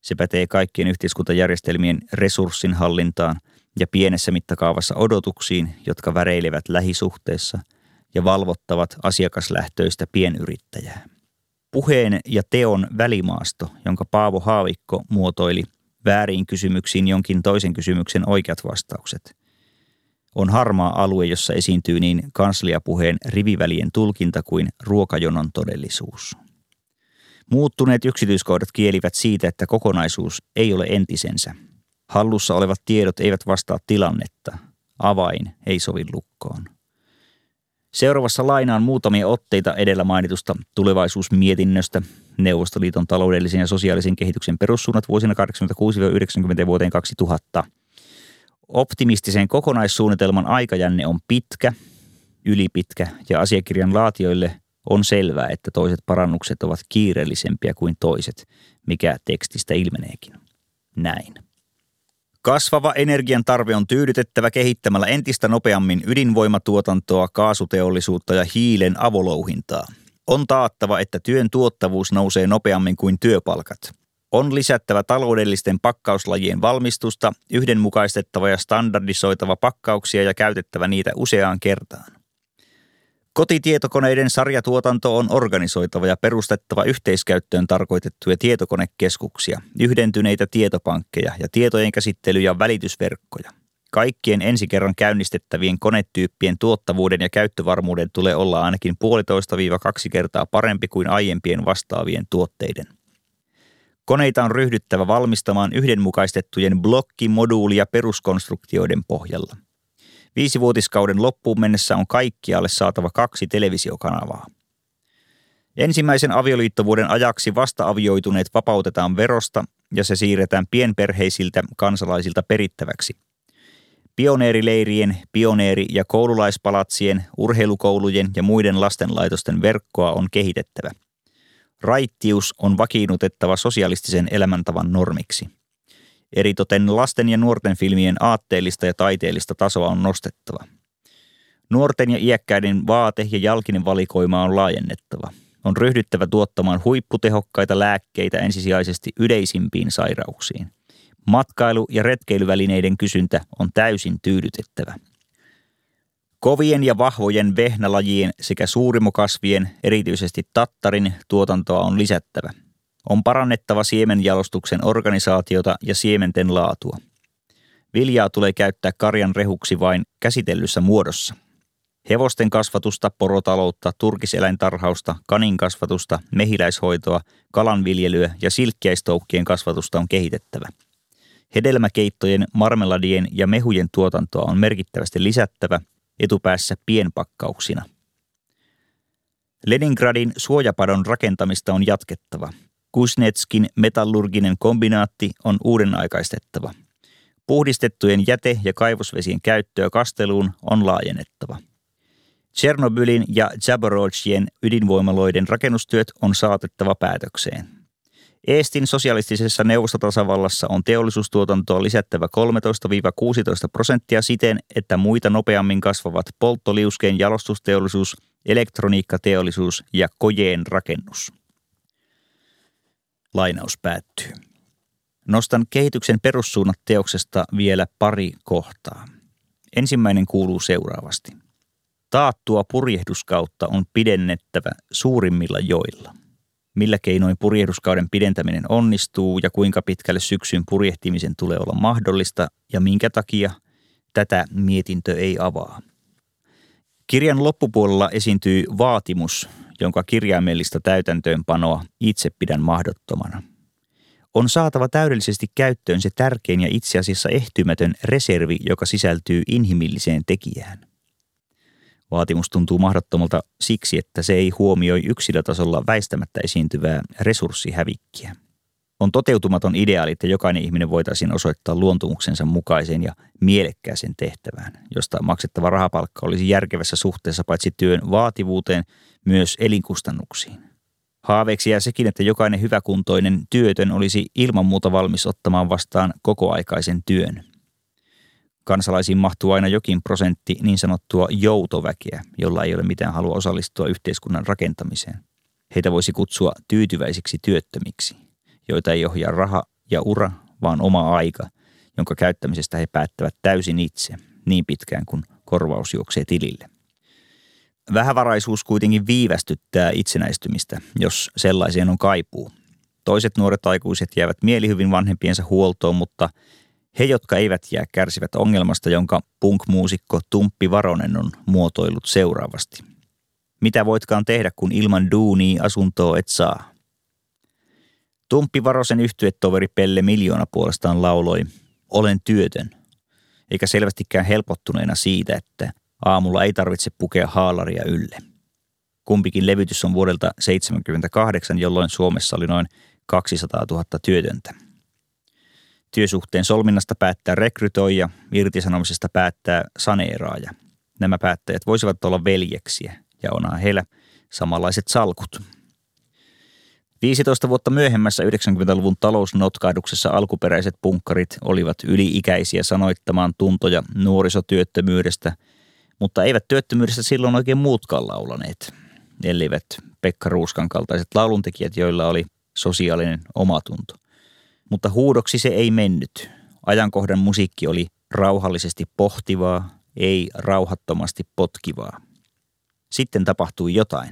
Se pätee kaikkien yhteiskuntajärjestelmien resurssinhallintaan ja pienessä mittakaavassa odotuksiin, jotka väreilevät lähisuhteissa ja valvottavat asiakaslähtöistä pienyrittäjää. Puheen ja teon välimaasto, jonka Paavo Haavikko muotoili vääriin kysymyksiin jonkin toisen kysymyksen oikeat vastaukset, on harmaa alue, jossa esiintyy niin kansliapuheen rivivälien tulkinta kuin ruokajonon todellisuus. Muuttuneet yksityiskohdat kielivät siitä, että kokonaisuus ei ole entisensä. Hallussa olevat tiedot eivät vastaa tilannetta. Avain ei sovi lukkoon. Seuraavassa lainaan muutamia otteita edellä mainitusta tulevaisuusmietinnöstä Neuvostoliiton taloudellisen ja sosiaalisen kehityksen perussuunnat vuosina 1986–1990 vuoteen 2000. Optimistisen kokonaissuunnitelman aikajänne on pitkä, ylipitkä ja asiakirjan laatijoille on selvää, että toiset parannukset ovat kiireellisempiä kuin toiset, mikä tekstistä ilmeneekin. Näin. Kasvava energian tarve on tyydytettävä kehittämällä entistä nopeammin ydinvoimatuotantoa, kaasuteollisuutta ja hiilen avolouhintaa. On taattava, että työn tuottavuus nousee nopeammin kuin työpalkat. On lisättävä taloudellisten pakkauslajien valmistusta, yhdenmukaistettava ja standardisoitava pakkauksia ja käytettävä niitä useaan kertaan. Kotitietokoneiden sarjatuotanto on organisoitava ja perustettava yhteiskäyttöön tarkoitettuja tietokonekeskuksia, yhdentyneitä tietopankkeja ja tietojen käsittely- ja välitysverkkoja. Kaikkien ensi kerran käynnistettävien konetyyppien tuottavuuden ja käyttövarmuuden tulee olla ainakin 1,5–2 kertaa parempi kuin aiempien vastaavien tuotteiden. Koneita on ryhdyttävä valmistamaan yhdenmukaistettujen blokkimoduulia peruskonstruktioiden pohjalla. 5-vuotiskauden loppuun mennessä on kaikkialle saatava 2 televisiokanavaa. Ensimmäisen avioliittovuoden ajaksi vasta-avioituneet vapautetaan verosta ja se siirretään pienperheisiltä kansalaisilta perittäväksi. Pioneerileirien, pioneeri- ja koululaispalatsien, urheilukoulujen ja muiden lastenlaitosten verkkoa on kehitettävä. Raittius on vakiinnutettava sosialistisen elämäntavan normiksi. Eritoten lasten ja nuorten filmien aatteellista ja taiteellista tasoa on nostettava. Nuorten ja iäkkäiden vaate- ja jalkinen valikoima on laajennettava. On ryhdyttävä tuottamaan huipputehokkaita lääkkeitä ensisijaisesti yleisimpiin sairauksiin. Matkailu- ja retkeilyvälineiden kysyntä on täysin tyydytettävä. Kovien ja vahvojen vehnälajien sekä suurimokasvien, erityisesti tattarin, tuotantoa on lisättävä. On parannettava siemenjalostuksen organisaatiota ja siementen laatua. Viljaa tulee käyttää karjan rehuksi vain käsitellyssä muodossa. Hevosten kasvatusta, porotaloutta, turkiseläintarhausta, kaninkasvatusta, mehiläishoitoa, kalanviljelyä ja silkkiäistoukkien kasvatusta on kehitettävä. Hedelmäkeittojen, marmeladien ja mehujen tuotantoa on merkittävästi lisättävä, etupäässä pienpakkauksina. Leningradin suojapadon rakentamista on jatkettava. Kuznetskin metallurginen kombinaatti on uudenaikaistettava. Puhdistettujen jäte- ja kaivosvesien käyttöä kasteluun on laajennettava. Tšernobylin ja Zaporozhien ydinvoimaloiden rakennustyöt on saatettava päätökseen. Eestin sosialistisessa neuvostotasavallassa on teollisuustuotantoa lisättävä 13–16% siten, että muita nopeammin kasvavat polttoliuskeen jalostusteollisuus, elektroniikkateollisuus ja kojeen rakennus. Lainaus päättyy. Nostan kehityksen perussuunnat teoksesta vielä pari kohtaa. Ensimmäinen kuuluu seuraavasti. Taattua purjehduskautta on pidennettävä suurimmilla joilla. Millä keinoin purjehduskauden pidentäminen onnistuu ja kuinka pitkälle syksyn purjehtimisen tulee olla mahdollista ja minkä takia, tätä mietintö ei avaa. Kirjan loppupuolella esiintyy vaatimus, jonka kirjaimellista täytäntöönpanoa itse pidän mahdottomana. On saatava täydellisesti käyttöön se tärkein ja itse asiassa ehtymätön reservi, joka sisältyy inhimilliseen tekijään. Vaatimus tuntuu mahdottomalta siksi, että se ei huomioi yksilötasolla väistämättä esiintyvää resurssihävikkiä. On toteutumaton ideaali, että jokainen ihminen voitaisiin osoittaa luontumuksensa mukaiseen ja mielekkääseen tehtävään, josta maksettava rahapalkka olisi järkevässä suhteessa paitsi työn vaativuuteen, myös elinkustannuksiin. Haaveeksi jää sekin, että jokainen hyväkuntoinen työtön olisi ilman muuta valmis ottamaan vastaan kokoaikaisen työn. Kansalaisiin mahtuu aina jokin prosentti niin sanottua joutoväkeä, jolla ei ole mitään halua osallistua yhteiskunnan rakentamiseen. Heitä voisi kutsua tyytyväisiksi työttömiksi, joita ei ohjaa raha ja ura, vaan oma aika, jonka käyttämisestä he päättävät täysin itse, niin pitkään kuin korvaus juoksee tilille. Vähävaraisuus kuitenkin viivästyttää itsenäistymistä, jos sellaiseen on kaipuu. Toiset nuoret aikuiset jäävät mielihyvin vanhempiensa huoltoon, mutta he, jotka eivät jää, kärsivät ongelmasta, jonka punk-muusikko Tumppi Varonen on muotoillut seuraavasti. Mitä voitkaan tehdä, kun ilman duunia asuntoa et saa? Tumppi Varosen yhtyetoveri Pelle Miljoona puolestaan lauloi, olen työtön, eikä selvästikään helpottuneena siitä, että aamulla ei tarvitse pukea haalaria ylle. Kumpikin levytys on vuodelta 1978, jolloin Suomessa oli noin 200 000 työtöntä. Työsuhteen solminnasta päättää rekrytoija, irtisanomisesta päättää saneeraaja. Nämä päättäjät voisivat olla veljeksiä ja onhan heillä samanlaiset salkut. 15 vuotta myöhemmässä 90-luvun talousnotkahduksessa alkuperäiset punkkarit olivat yli-ikäisiä sanoittamaan tuntoja nuorisotyöttömyydestä, mutta eivät työttömyydestä silloin oikein muutkaan laulaneet, elleivät Pekka Ruuskan kaltaiset lauluntekijät, joilla oli sosiaalinen omatunto. Mutta huudoksi se ei mennyt. Ajankohdan musiikki oli rauhallisesti pohtivaa, ei rauhattomasti potkivaa. Sitten tapahtui jotain.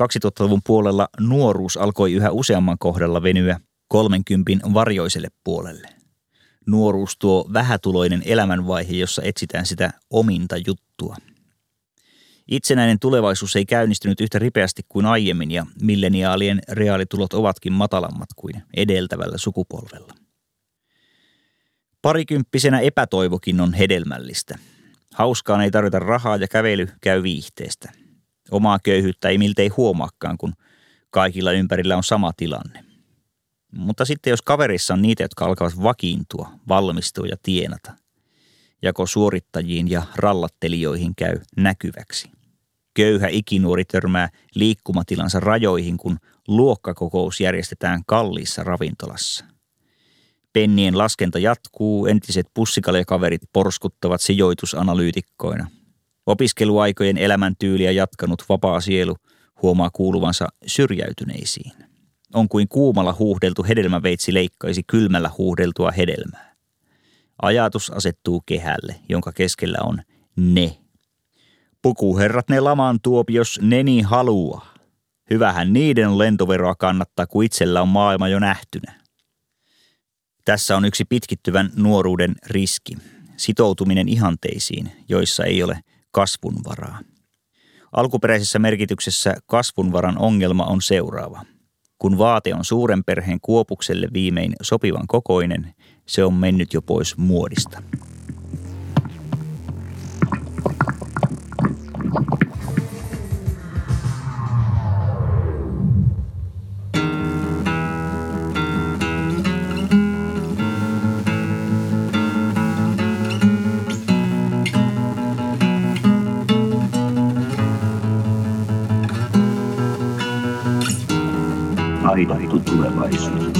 2000-luvun puolella nuoruus alkoi yhä useamman kohdalla venyä 30 varjoiselle puolelle. Nuoruus tuo vähätuloinen elämänvaihe, jossa etsitään sitä ominta juttua. Itsenäinen tulevaisuus ei käynnistynyt yhtä ripeästi kuin aiemmin ja milleniaalien reaalitulot ovatkin matalammat kuin edeltävällä sukupolvella. Parikymppisenä epätoivokin on hedelmällistä. Hauskaan ei tarvita rahaa ja kävely käy viihteestä. Omaa köyhyyttä ei miltei huomaakaan, kun kaikilla ympärillä on sama tilanne. Mutta sitten jos kaverissa on niitä, jotka alkavat vakiintua, valmistua ja tienata, jako suorittajiin ja rallattelijoihin käy näkyväksi. Köyhä ikinuori törmää liikkumatilansa rajoihin, kun luokkakokous järjestetään kalliissa ravintolassa. Pennien laskenta jatkuu, entiset pussikaljakakaverit porskuttavat sijoitusanalyytikkoina. Opiskeluaikojen elämäntyyliä jatkanut vapaa sielu huomaa kuuluvansa syrjäytyneisiin. On kuin kuumalla huuhdeltu hedelmäveitsi leikkaisi kylmällä huuhdeltua hedelmää. Ajatus asettuu kehälle, jonka keskellä on ne. Pukuherrat ne laman tuopi, jos ne niin haluaa. Hyvähän niiden lentoveroa kannattaa, kun itsellä on maailma jo nähtynä. Tässä on yksi pitkittyvän nuoruuden riski. Sitoutuminen ihanteisiin, joissa ei ole kasvunvaraa. Alkuperäisessä merkityksessä kasvunvaran ongelma on seuraava. Kun vaate on suuren perheen kuopukselle viimein sopivan kokoinen, se on mennyt jo pois muodista.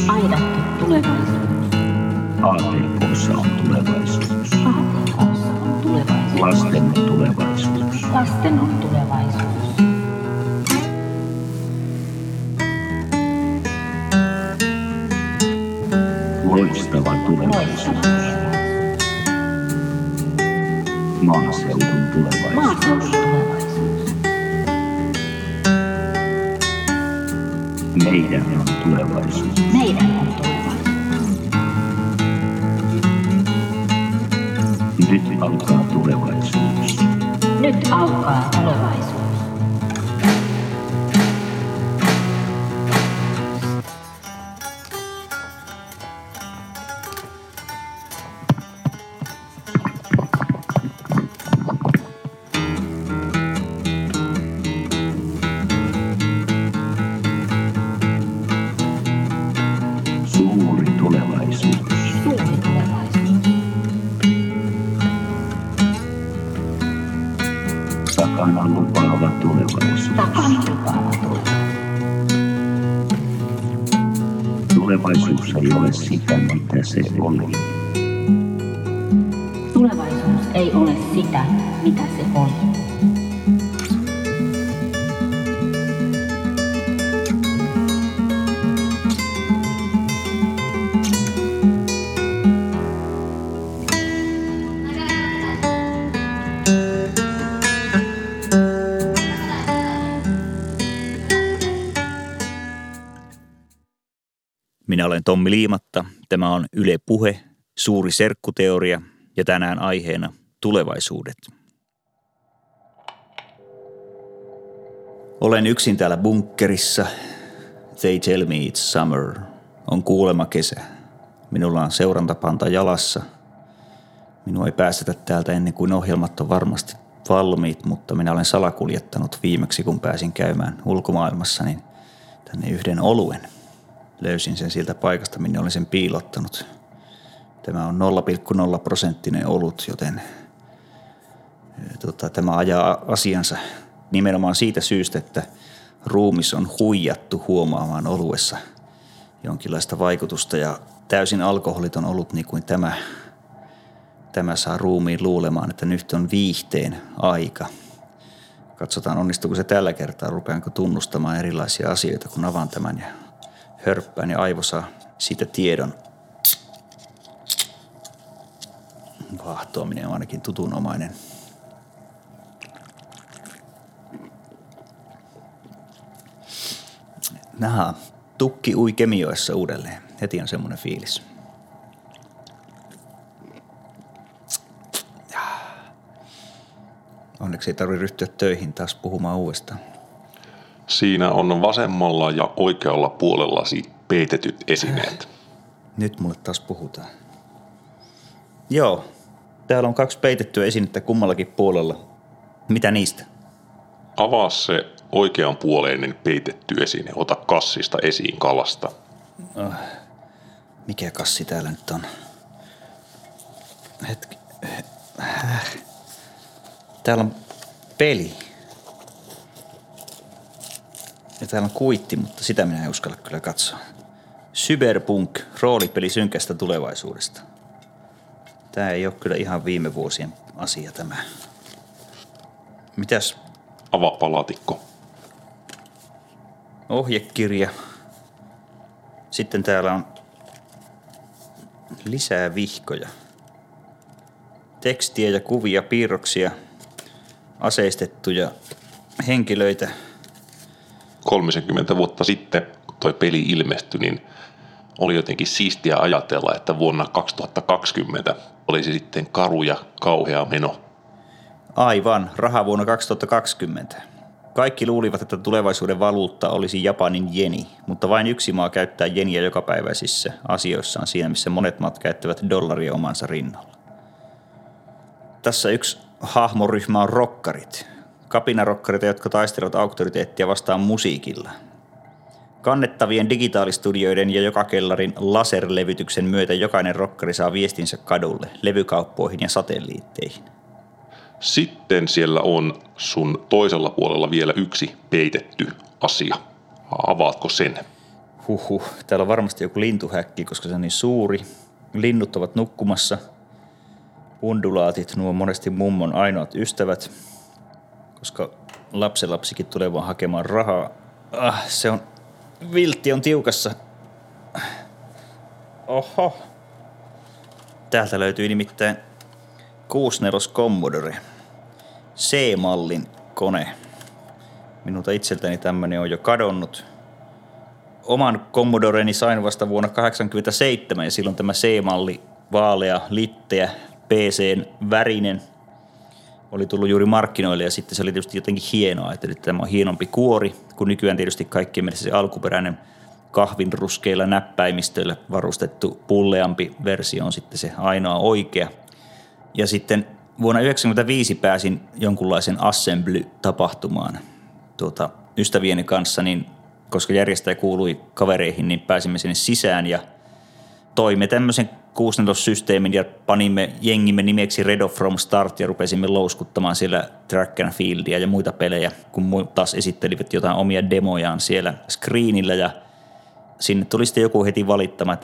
Aidattu tulevaisuus. Aidattu tulevaisuus. ATK:ssa on tulevaisuus. ATK:ssa on tulevaisuus. Lasten on tulevaisuus. Lasten on tulevaisuus. Loistava tulevaisuus. Maaseudun tulevaisuus. Maaseudun tulevaisuus. Meidän on tulevaisuus. Meidän on tulevaisuus. Nyt alkaa tulevaisuus. Nyt alkaa tulevaisuus. Tulevaisuus ei ole sitä, mitä se oli. Tulevaisuus ei ole sitä, mitä se oli. Minä olen Tommi Liimatta, tämä on Yle Puhe, Suuri Serkkuteoria ja tänään aiheena tulevaisuudet. Olen yksin täällä bunkkerissa. They tell me it's summer. On kuulemma kesä. Minulla on seurantapanta jalassa. Minua ei päästetä täältä ennen kuin ohjelmat on varmasti valmiit, mutta minä olen salakuljettanut viimeksi, kun pääsin käymään ulkomaailmassa, niin tänne yhden oluen. Löysin sen siltä paikasta, minne olin sen piilottanut. Tämä on 0,0% olut, joten tämä ajaa asiansa nimenomaan siitä syystä, että ruumis on huijattu huomaamaan oluessa jonkinlaista vaikutusta. Ja täysin alkoholiton olut, niin kuin tämä saa ruumiin luulemaan, että nyt on viihteen aika. Katsotaan, onnistuuko se tällä kertaa, rupeanko tunnustamaan erilaisia asioita, kun avaan tämän ja hörppään ja aivo saa siitä tiedon. Vahtoaminen on ainakin tutunomainen. Naha, tukki ui Kemijoessa uudelleen. Heti on semmoinen fiilis. Onneksi ei tarvitse ryhtyä töihin taas puhumaan uudestaan. Siinä on vasemmalla ja oikealla puolellasi peitetyt esineet. Nyt mulle taas puhutaan. Joo, täällä on 2 peitettyä esinettä kummallakin puolella. Mitä niistä? Avaa se oikeanpuoleinen peitetty esine. Ota kassista esiin kalasta. Mikä kassi täällä nyt on? Hetki. Täällä on peli. Ja täällä on kuitti, mutta sitä minä en uskalla kyllä katsoa. Cyberpunk, roolipeli synkästä tulevaisuudesta. Tää ei ole kyllä ihan viime vuosien asia tämä. Mitäs? Avaapa laatikko. Ohjekirja. Sitten täällä on lisää vihkoja. Tekstiä ja kuvia, piirroksia, aseistettuja henkilöitä. 30 vuotta sitten, kun toi peli ilmestyi, niin oli jotenkin siistiä ajatella, että vuonna 2020 olisi sitten karu ja kauhea meno. Aivan, raha vuonna 2020. Kaikki luulivat, että tulevaisuuden valuutta olisi Japanin jeni, mutta vain yksi maa käyttää jeniä jokapäiväisissä asioissaan siinä, missä monet maat käyttävät dollaria omansa rinnalla. Tässä yksi hahmoryhmä on rokkarit. Kapinarokkareita, jotka taistelevat auktoriteettia vastaan musiikilla. Kannettavien digitaalistudioiden ja joka kellarin laserlevytyksen myötä jokainen rokkari saa viestinsä kadulle, levykauppoihin ja satelliitteihin. Sitten siellä on sun toisella puolella vielä yksi peitetty asia. Avaatko sen? Huhhuh, täällä on varmasti joku lintuhäkki, koska se on niin suuri. Linnut ovat nukkumassa. Undulaatit, nuo monesti mummon ainoat ystävät. Koska lapsenlapsikin tulee vaan hakemaan rahaa. Se on... Viltti on tiukassa. Oho. Täältä löytyy nimittäin 64 Commodore. C-mallin kone. Minulta itseltäni tämmönen on jo kadonnut. Oman Commodoreni sain vasta vuonna 1987 ja silloin tämä C-malli vaalea, litteä, PC:n värinen oli tullut juuri markkinoille ja sitten se oli tietysti jotenkin hienoa, että nyt tämä on hienompi kuori, kun nykyään tietysti kaikkien mielestä se alkuperäinen kahvinruskeilla näppäimistöillä varustettu pulleampi versio on sitten se ainoa oikea. Ja sitten vuonna 1995 pääsin jonkunlaisen assembly-tapahtumaan ystävieni kanssa, niin koska järjestäjä kuului kavereihin, niin pääsimme sinne sisään ja toimme tämmöisen 64-systeemin ja panimme jengimme nimeksi Redo From Start ja rupesimme louskuttamaan siellä Track and Fieldia ja muita pelejä, kun muut taas esittelivät jotain omia demojaan siellä screenillä ja sinne tuli sitten joku heti valittamaan,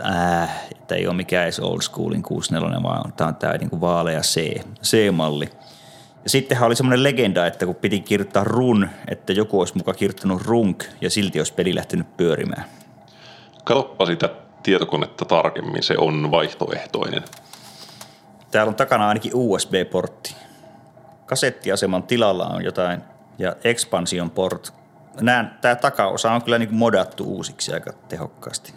että ei ole mikään edes old schoolin 64, vaan tämä on tämä niin kuin vaalea C-malli. Ja sittenhän oli semmoinen legenda, että kun piti kirjoittaa run, että joku olisi muka kirjoittanut runk ja silti olisi peli lähtenyt pyörimään. Katsoppa sitä tietokonetta tarkemmin, se on vaihtoehtoinen. Täällä on takana ainakin USB-portti. Kasettiaseman tilalla on jotain ja expansion port. Tämä takaosa on kyllä niin kuin modattu uusiksi aika tehokkaasti.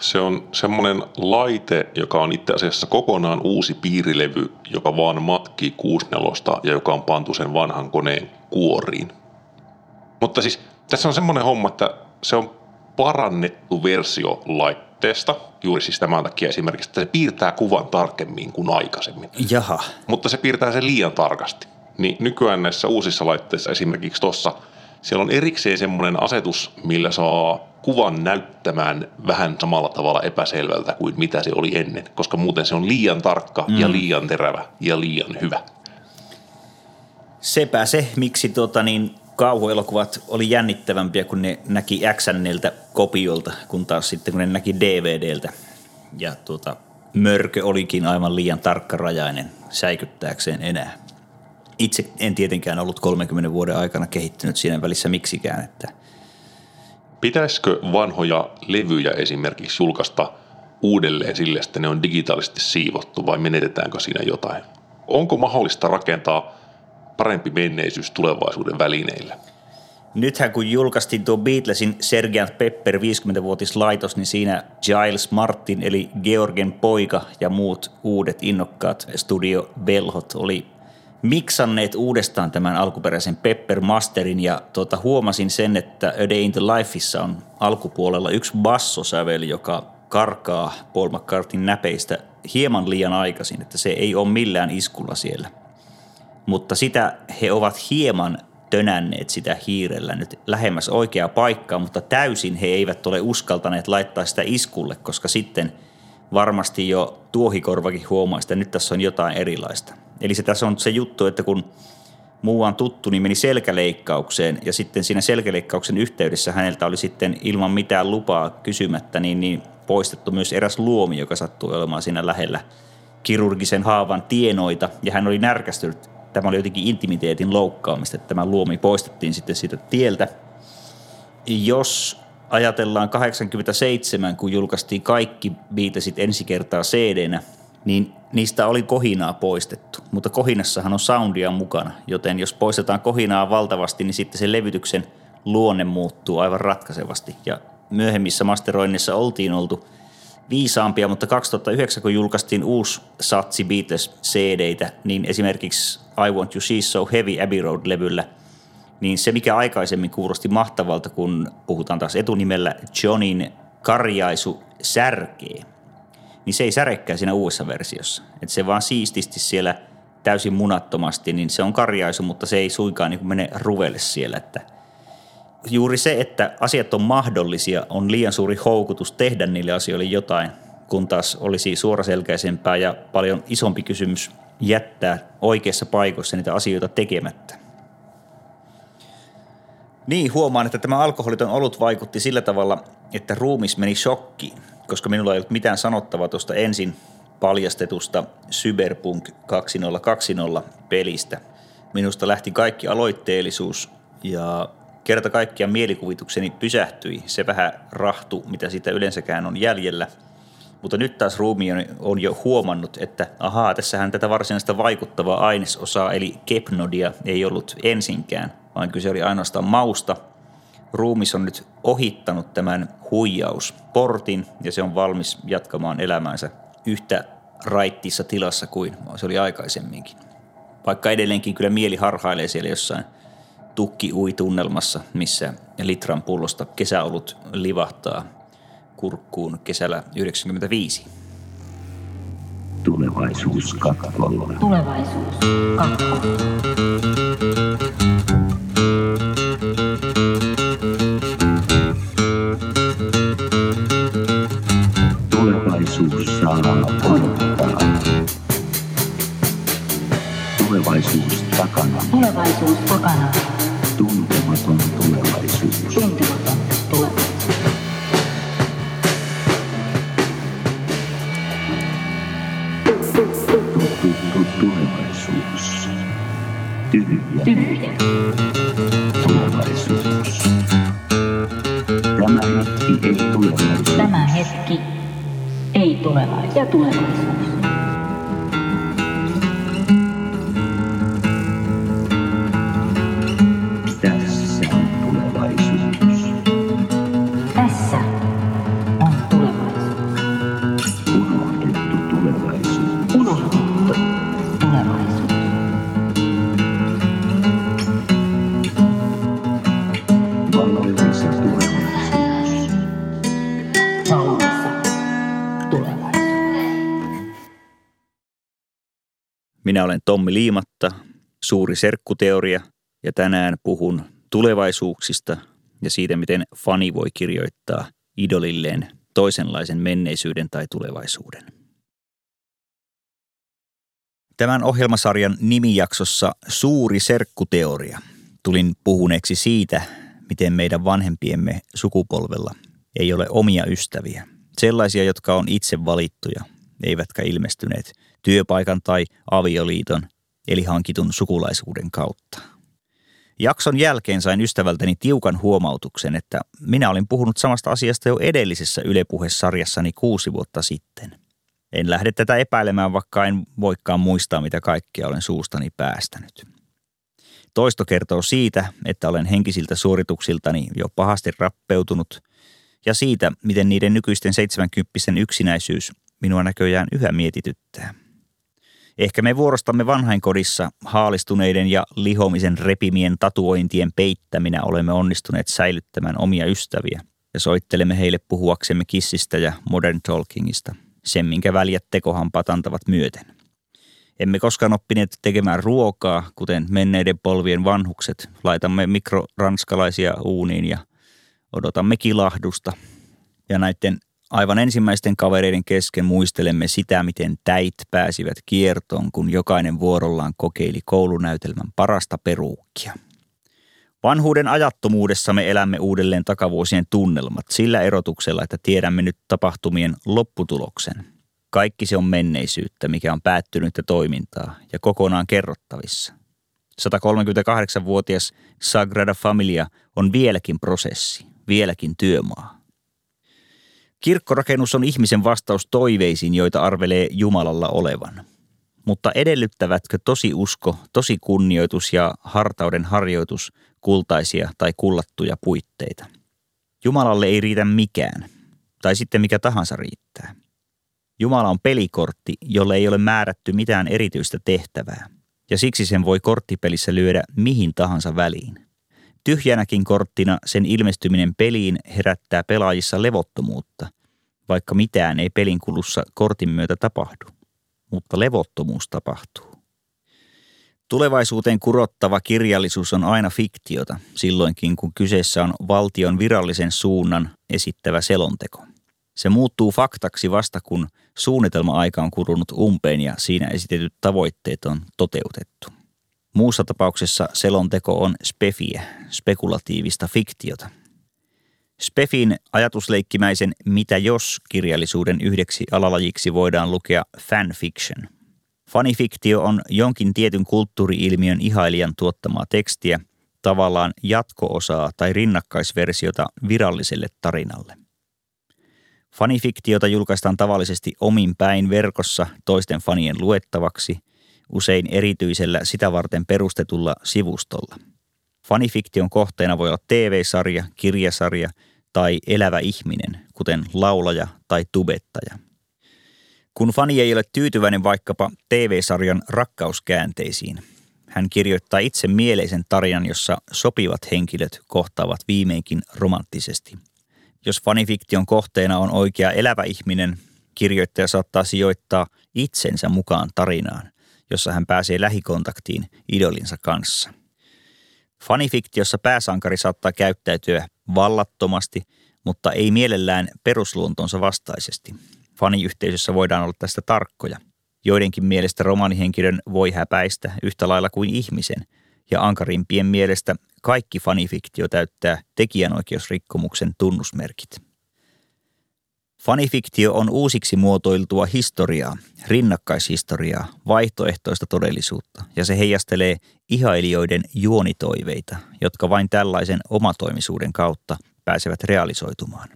Se on semmoinen laite, joka on itse asiassa kokonaan uusi piirilevy, joka vaan matkii 64 ja joka on pantu sen vanhan koneen kuoriin. Mutta siis tässä on semmoinen homma, että se on parannettu versio laitteesta, juuri siis tämän takia esimerkiksi, että se piirtää kuvan tarkemmin kuin aikaisemmin. Jaha. Mutta se piirtää sen liian tarkasti. Niin nykyään näissä uusissa laitteissa esimerkiksi tuossa, siellä on erikseen semmoinen asetus, millä saa kuvan näyttämään vähän samalla tavalla epäselvältä kuin mitä se oli ennen, koska muuten se on liian tarkka ja liian terävä ja liian hyvä. Sepä se, miksi kauhuelokuvat oli jännittävämpiä, kun ne näki XN:ltä kopiolta, kun taas sitten kun ne näki DVDltä. Ja mörkö olikin aivan liian tarkkarajainen säikyttääkseen enää. Itse en tietenkään ollut 30 vuoden aikana kehittynyt siinä välissä miksikään, että pitäisikö vanhoja levyjä esimerkiksi julkaista uudelleen sille, että ne on digitaalisesti siivottu vai menetetäänkö siinä jotain? Onko mahdollista rakentaa parempi menneisyys tulevaisuuden välineillä? Nythän kun julkaistiin tuo Beatlesin Sgt. Pepper 50-vuotislaitos, niin siinä Giles Martin eli Georgen poika ja muut uudet innokkaat studiovelhot oli miksanneet uudestaan tämän alkuperäisen Pepper Masterin ja huomasin sen, että A Day in the Lifeissa on alkupuolella yksi bassosävel, joka karkaa Paul McCartneyn näpeistä hieman liian aikaisin, että se ei ole millään iskulla siellä. Mutta sitä he ovat hieman tönänneet sitä hiirellä nyt lähemmäs oikeaa paikkaa, mutta täysin he eivät ole uskaltaneet laittaa sitä iskulle, koska sitten varmasti jo tuohikorvakin huomaa sitä, nyt tässä on jotain erilaista. Eli se tässä on se juttu, että kun muuan tuttu, niin meni selkäleikkaukseen ja sitten siinä selkäleikkauksen yhteydessä häneltä oli sitten ilman mitään lupaa kysymättä niin poistettu myös eräs luomi, joka sattui olemaan siinä lähellä kirurgisen haavan tienoita ja hän oli närkästynyt. Tämä oli jotenkin intimiteetin loukkaamista, että tämä luomi poistettiin sitten siitä tieltä. Jos ajatellaan 87, kun julkaistiin kaikki Beatlesit ensi kertaa CD-nä, niin niistä oli kohinaa poistettu, mutta kohinassahan on soundia mukana, joten jos poistetaan kohinaa valtavasti, niin sitten se levytyksen luonne muuttuu aivan ratkaisevasti. Ja myöhemmissä masteroinnissa oltiin oltu viisaampia, mutta 2009, kun julkaistiin uusi satsi Beatles-CD-tä, niin esimerkiksi I Want You See So Heavy Abbey Road-levyllä, niin se mikä aikaisemmin kuulosti mahtavalta, kun puhutaan taas etunimellä Johnin karjaisu särkee, niin se ei särekään siinä uudessa versiossa. Että se vaan siististi siellä täysin munattomasti, niin se on karjaisu, mutta se ei suinkaan niin kuin mene ruvelle siellä. Että juuri se, että asiat on mahdollisia, on liian suuri houkutus tehdä niille asioille jotain, kun taas olisi suoraselkäisempää ja paljon isompi kysymys jättää oikeassa paikassa niitä asioita tekemättä. Niin, huomaan, että tämä alkoholiton olut vaikutti sillä tavalla, että ruumis meni shokkiin, koska minulla ei ollut mitään sanottavaa tuosta ensin paljastetusta Cyberpunk 2020 pelistä. Minusta lähti kaikki aloitteellisuus ja kerta kaikkiaan mielikuvitukseni pysähtyi se vähän rahtu, mitä siitä yleensäkään on jäljellä. Mutta nyt taas ruumi on jo huomannut, että ahaa, tässähän tätä varsinaista vaikuttavaa ainesosaa eli kepnodia ei ollut ensinkään, vaan kyse oli ainoastaan mausta. Ruumis on nyt ohittanut tämän huijausportin ja se on valmis jatkamaan elämäänsä yhtä raittiissa tilassa kuin se oli aikaisemminkin. Vaikka edelleenkin kyllä mieli harhailee siellä jossain tukki-ui-tunnelmassa, missä litran pullosta kesäolut livahtaa kurkkuun kesällä 95. Tulevaisuus katkolla. Tulevaisuus katkolla. Tulevaisuus saadaan odottaa. Tulevaisuus takana. Tulevaisuus takana. Tuntematon tulevaisuus. Tuntematon tulevaisuus. puhuttu tulevaisuus. Tyhjä. Tulevaisuus. Tämä hetki ei tulevaisuus. Ja tulevaisuus. Minä olen Tommi Liimatta, Suuri Serkkuteoria, ja tänään puhun tulevaisuuksista ja siitä, miten fani voi kirjoittaa idolilleen toisenlaisen menneisyyden tai tulevaisuuden. Tämän ohjelmasarjan nimijaksossa Suuri Serkkuteoria tulin puhuneeksi siitä, miten meidän vanhempiemme sukupolvella ei ole omia ystäviä. Sellaisia, jotka on itse valittuja, eivätkä ilmestyneet työpaikan tai avioliiton, eli hankitun sukulaisuuden kautta. Jakson jälkeen sain ystävältäni tiukan huomautuksen, että minä olin puhunut samasta asiasta jo edellisessä Yle Puhe-sarjassani 6 vuotta sitten. En lähde tätä epäilemään, vaikka en voikaan muistaa, mitä kaikkea olen suustani päästänyt. Toisto kertoo siitä, että olen henkisiltä suorituksiltani jo pahasti rappeutunut, ja siitä, miten niiden nykyisten 70-vuotiaiden yksinäisyys minua näköjään yhä mietityttää. Ehkä me vuorostamme vanhainkodissa haalistuneiden ja lihomisen repimien tatuointien peittäminä olemme onnistuneet säilyttämään omia ystäviä ja soittelemme heille puhuaksemme Kissistä ja Modern Talkingista, sen minkä väljät tekohampaat antavat myöten. Emme koskaan oppineet tekemään ruokaa, kuten menneiden polvien vanhukset. Laitamme mikroranskalaisia uuniin ja odotamme kilahdusta. Ja näiden aivan ensimmäisten kavereiden kesken muistelemme sitä, miten täit pääsivät kiertoon, kun jokainen vuorollaan kokeili koulunäytelmän parasta peruukkia. Vanhuuden ajattomuudessa me elämme uudelleen takavuosien tunnelmat sillä erotuksella, että tiedämme nyt tapahtumien lopputuloksen. Kaikki se on menneisyyttä, mikä on päättynyttä toimintaa ja kokonaan kerrottavissa. 138-vuotias Sagrada Familia on vieläkin prosessi, vieläkin työmaa. Kirkkorakennus on ihmisen vastaus toiveisiin, joita arvelee Jumalalla olevan. Mutta edellyttävätkö tosi usko, tosi kunnioitus ja hartauden harjoitus kultaisia tai kullattuja puitteita? Jumalalle ei riitä mikään, tai sitten mikä tahansa riittää. Jumala on pelikortti, jolle ei ole määrätty mitään erityistä tehtävää, ja siksi sen voi korttipelissä lyödä mihin tahansa väliin. Tyhjänäkin korttina sen ilmestyminen peliin herättää pelaajissa levottomuutta, vaikka mitään ei pelin kulussa kortin myötä tapahdu, mutta levottomuus tapahtuu. Tulevaisuuteen kurottava kirjallisuus on aina fiktiota, silloinkin kun kyseessä on valtion virallisen suunnan esittävä selonteko. Se muuttuu faktaksi vasta kun suunnitelma-aika on kulunut umpeen ja siinä esitetyt tavoitteet on toteutettu. Muussa tapauksessa selonteko on spefiä, spekulatiivista fiktiota. Spefin ajatusleikkimäisen mitä jos kirjallisuuden yhdeksi alalajiksi voidaan lukea fanfiction. Fanifiktio on jonkin tietyn kulttuuriilmiön ihailijan tuottamaa tekstiä, tavallaan jatko-osaa tai rinnakkaisversiota viralliselle tarinalle. Fanifiktiota julkaistaan tavallisesti omin päin verkossa toisten fanien luettavaksi, usein erityisellä sitä varten perustetulla sivustolla. Fanifiktion kohteena voi olla TV-sarja, kirjasarja tai elävä ihminen, kuten laulaja tai tubettaja. Kun fani ei ole tyytyväinen vaikkapa TV-sarjan rakkauskäänteisiin, hän kirjoittaa itse mieleisen tarinan, jossa sopivat henkilöt kohtaavat viimeinkin romanttisesti. Jos fanifiktion kohteena on oikea elävä ihminen, kirjoittaja saattaa sijoittaa itsensä mukaan tarinaan, jossa hän pääsee lähikontaktiin idolinsa kanssa. Fanifiktiossa pääsankari saattaa käyttäytyä vallattomasti, mutta ei mielellään perusluontonsa vastaisesti. Faniyhteisössä voidaan olla tästä tarkkoja. Joidenkin mielestä romaanihenkilön voi häpäistä yhtä lailla kuin ihmisen, ja ankarimpien mielestä kaikki fanifiktio täyttää tekijänoikeusrikkomuksen tunnusmerkit. Fanifiktio on uusiksi muotoiltua historiaa, rinnakkaishistoriaa, vaihtoehtoista todellisuutta, ja se heijastelee ihailijoiden juonitoiveita, jotka vain tällaisen omatoimisuuden kautta pääsevät realisoitumaan.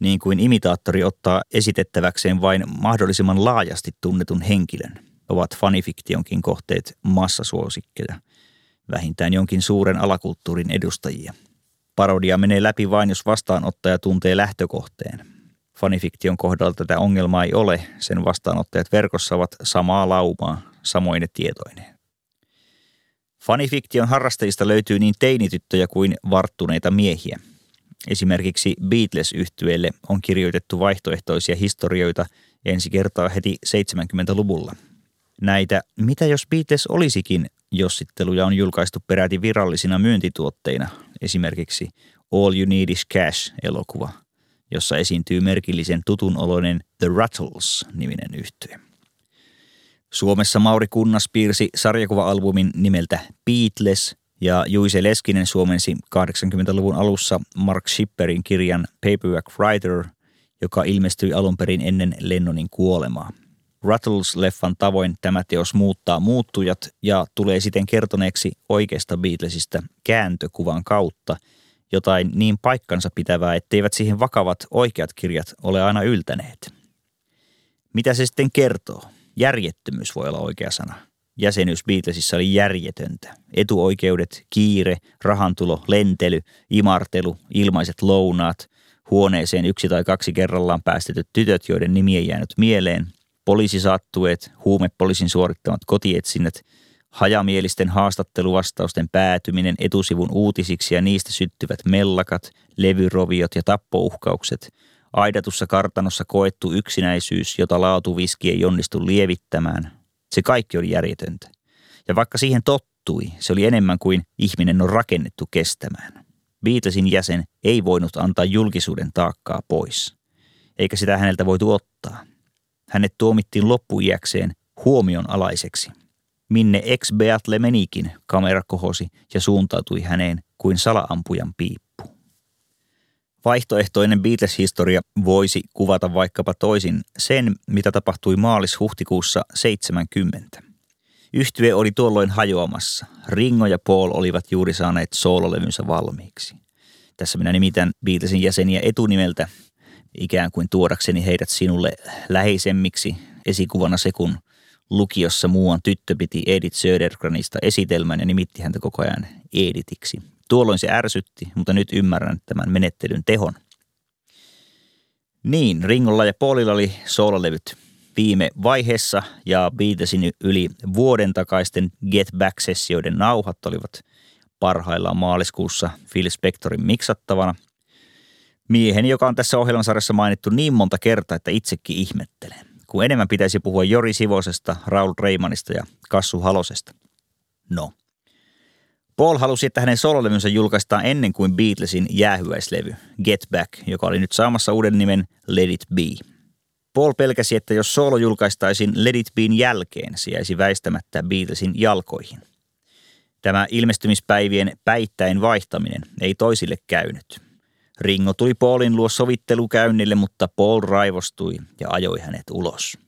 Niin kuin imitaattori ottaa esitettäväkseen vain mahdollisimman laajasti tunnetun henkilön, ovat fanifiktionkin kohteet massasuosikkeja, vähintään jonkin suuren alakulttuurin edustajia. Parodia menee läpi vain, jos vastaanottaja tuntee lähtökohteen. Fanifiktion kohdalla tätä ongelmaa ei ole, sen vastaanottajat verkossa ovat samaa laumaa, samoine tietoineen. Fanifiktion harrastajista löytyy niin teinityttöjä kuin varttuneita miehiä. Esimerkiksi Beatles-yhtyeelle on kirjoitettu vaihtoehtoisia historioita ensi kertaa heti 70-luvulla. Näitä "Mitä jos Beatles olisikin" jossitteluja on julkaistu peräti virallisina myyntituotteina, esimerkiksi All You Need Is Cash-elokuva, jossa esiintyy merkillisen tutunoloinen The Rattles-niminen yhtye. Suomessa Mauri Kunnas piirsi sarjakuva-albumin nimeltä Beatles ja Juice Leskinen suomensi 80-luvun alussa Mark Shipperin kirjan Paperback Writer, joka ilmestyi alun perin ennen Lennonin kuolemaa. Rattles-leffan tavoin tämä teos muuttaa muuttujat ja tulee siten kertoneeksi oikeasta Beatlesista kääntökuvan kautta jotain niin paikkansa pitävää, etteivät siihen vakavat oikeat kirjat ole aina yltäneet. Mitä se sitten kertoo? Järjettömyys voi olla oikea sana. Jäsenyys Beatlesissa oli järjetöntä. Etuoikeudet, kiire, rahantulo, lentely, imartelu, ilmaiset lounaat, huoneeseen 1 tai 2 kerrallaan päästetyt tytöt, joiden nimi ei jäänyt mieleen, poliisisattueet, huumepoliisin suorittamat kotietsinnät, hajamielisten haastatteluvastausten päätyminen etusivun uutisiksi ja niistä syttyvät mellakat, levyroviot ja tappouhkaukset, aidatussa kartanossa koettu yksinäisyys, jota laatuviski ei onnistu lievittämään. Se kaikki oli järjetöntä. Ja vaikka siihen tottui, se oli enemmän kuin ihminen on rakennettu kestämään. Beatlesin jäsen ei voinut antaa julkisuuden taakkaa pois, eikä sitä häneltä voitu ottaa. Hänet tuomittiin loppuiäkseen huomionalaiseksi. Minne ex-Beatle menikin, kamera kohosi ja suuntautui häneen kuin salaampujan piippu. Vaihtoehtoinen Beatles-historia voisi kuvata vaikkapa toisin sen, mitä tapahtui maalis-huhtikuussa 70. Yhtye oli tuolloin hajoamassa. Ringo ja Paul olivat juuri saaneet soololevynsä valmiiksi. Tässä minä nimitän Beatlesin jäseniä etunimeltä, ikään kuin tuodakseni heidät sinulle läheisemmiksi esikuvana se, kun lukiossa muuan tyttö piti Edith Södergranista esitelmän ja nimitti häntä koko ajan Edithiksi. Tuolloin se ärsytti, mutta nyt ymmärrän tämän menettelyn tehon. Niin, Ringolla ja Paulilla oli soololevyt viime vaiheessa ja Beatlesin yli vuoden takaisten Get Back-sessioiden nauhat olivat parhaillaan maaliskuussa Phil Spectorin miksattavana. Miehen, joka on tässä ohjelmansarjassa mainittu niin monta kertaa, että itsekin ihmettelen, kun enemmän pitäisi puhua Jori Sivosesta, Raul Reimanista ja Kassu Halosesta. No. Paul halusi, että hänen sololevynsä julkaistaan ennen kuin Beatlesin jäähyväislevy Get Back, joka oli nyt saamassa uuden nimen Let It Be. Paul pelkäsi, että jos solo julkaistaisiin Let It Been jälkeen, se jäisi väistämättä Beatlesin jalkoihin. Tämä ilmestymispäivien päittäin vaihtaminen ei toisille käynyt. Ringo tuli Paulin luo sovittelukäynnille, mutta Paul raivostui ja ajoi hänet ulos.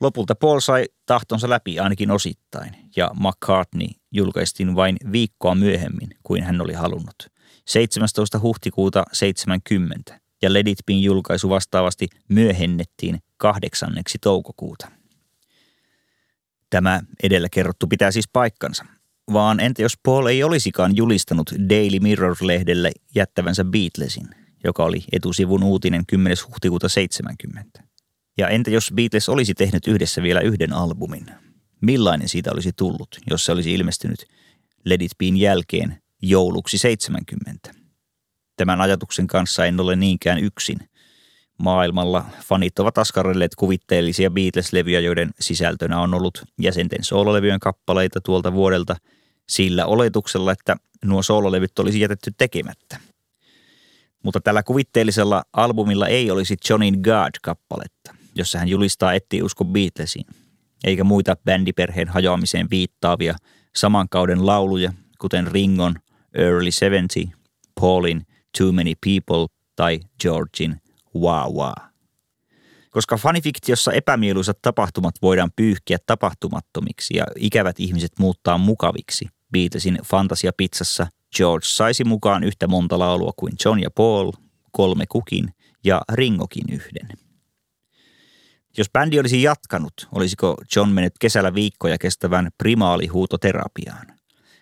Lopulta Paul sai tahtonsa läpi ainakin osittain, ja McCartney julkaistiin vain viikkoa myöhemmin kuin hän oli halunnut, 17. huhtikuuta 70, ja Let It Been julkaisu vastaavasti myöhennettiin 8. toukokuuta. Tämä edellä kerrottu pitää siis paikkansa. Vaan entä jos Paul ei olisikaan julistanut Daily Mirror-lehdelle jättävänsä Beatlesin, joka oli etusivun uutinen 10. huhtikuuta 70? Ja entä jos Beatles olisi tehnyt yhdessä vielä yhden albumin? Millainen siitä olisi tullut, jos se olisi ilmestynyt Let It Been jälkeen jouluksi 70? Tämän ajatuksen kanssa en ole niinkään yksin. Maailmalla fanit ovat askarrelleet kuvitteellisia Beatles-levyjä, joiden sisältönä on ollut jäsenten soololevyjen kappaleita tuolta vuodelta, sillä oletuksella, että nuo soololevyt olisi jätetty tekemättä. Mutta tällä kuvitteellisella albumilla ei olisi Johnny God-kappaletta, jossa hän julistaa ettei usko Beatlesiin, eikä muita bändiperheen hajoamiseen viittaavia saman kauden lauluja, kuten Ringon Early 70, Paulin Too Many People tai Georgin wow, wow. Koska fanifiktiossa epämieluisat tapahtumat voidaan pyyhkiä tapahtumattomiksi ja ikävät ihmiset muuttaa mukaviksi, Beatlesin fantasiapizzassa George saisi mukaan yhtä monta laulua kuin John ja Paul, 3 kukin ja Ringokin yhden. Jos bändi olisi jatkanut, olisiko John mennyt kesällä viikkoja kestävän primaalihuutoterapiaan?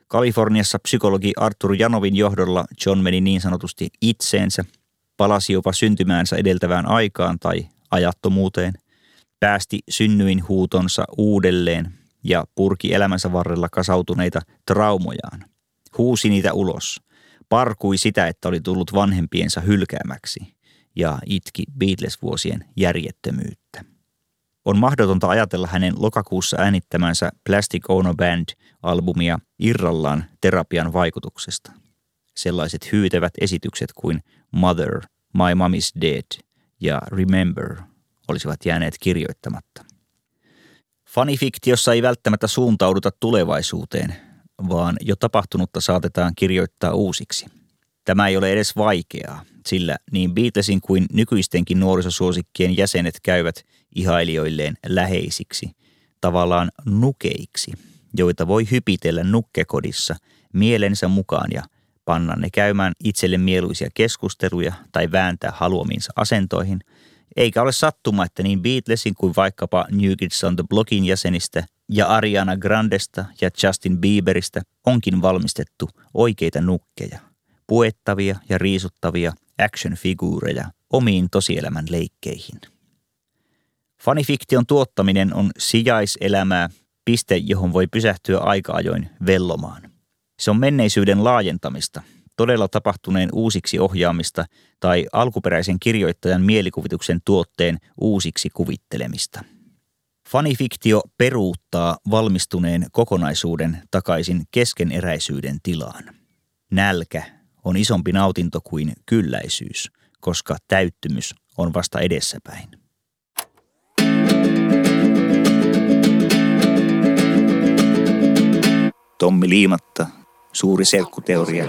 Kaliforniassa psykologi Arthur Janovin johdolla John meni niin sanotusti itseensä, palasi jopa syntymäänsä edeltävään aikaan tai ajattomuuteen, päästi synnyinhuutonsa uudelleen ja purki elämänsä varrella kasautuneita traumojaan. Huusi niitä ulos, parkui sitä, että oli tullut vanhempiensa hylkäämäksi ja itki Beatles-vuosien järjettömyyttä. On mahdotonta ajatella hänen lokakuussa äänittämänsä Plastic Ono Band-albumia irrallaan terapian vaikutuksesta. Sellaiset hyytävät esitykset kuin Mother, My Mom is Dead ja Remember olisivat jääneet kirjoittamatta. Fanifiktiossa ei välttämättä suuntauduta tulevaisuuteen, vaan jo tapahtunutta saatetaan kirjoittaa uusiksi. Tämä ei ole edes vaikeaa, sillä niin Beatlesin kuin nykyistenkin nuorisosuosikkien jäsenet käyvät ihailijoilleen läheisiksi, tavallaan nukeiksi, joita voi hypitellä nukkekodissa mielensä mukaan ja panna ne käymään itselle mieluisia keskusteluja tai vääntää haluamiinsa asentoihin, eikä ole sattuma, että niin Beatlesin kuin vaikkapa New Kids on the Blockin jäsenistä ja Ariana Grandesta ja Justin Bieberistä onkin valmistettu oikeita nukkeja, puettavia ja riisuttavia action-figuureja omiin tosielämän leikkeihin. Fanifiktion tuottaminen on sijaiselämää, piste, johon voi pysähtyä aika-ajoin vellomaan. Se on menneisyyden laajentamista, todella tapahtuneen uusiksi ohjaamista tai alkuperäisen kirjoittajan mielikuvituksen tuotteen uusiksi kuvittelemista. Fanifiktio peruuttaa valmistuneen kokonaisuuden takaisin keskeneräisyyden tilaan. Nälkä on isompi nautinto kuin kylläisyys, koska täyttymys on vasta edessäpäin. Tommi Liimatta, Suuri Serkkuteoria.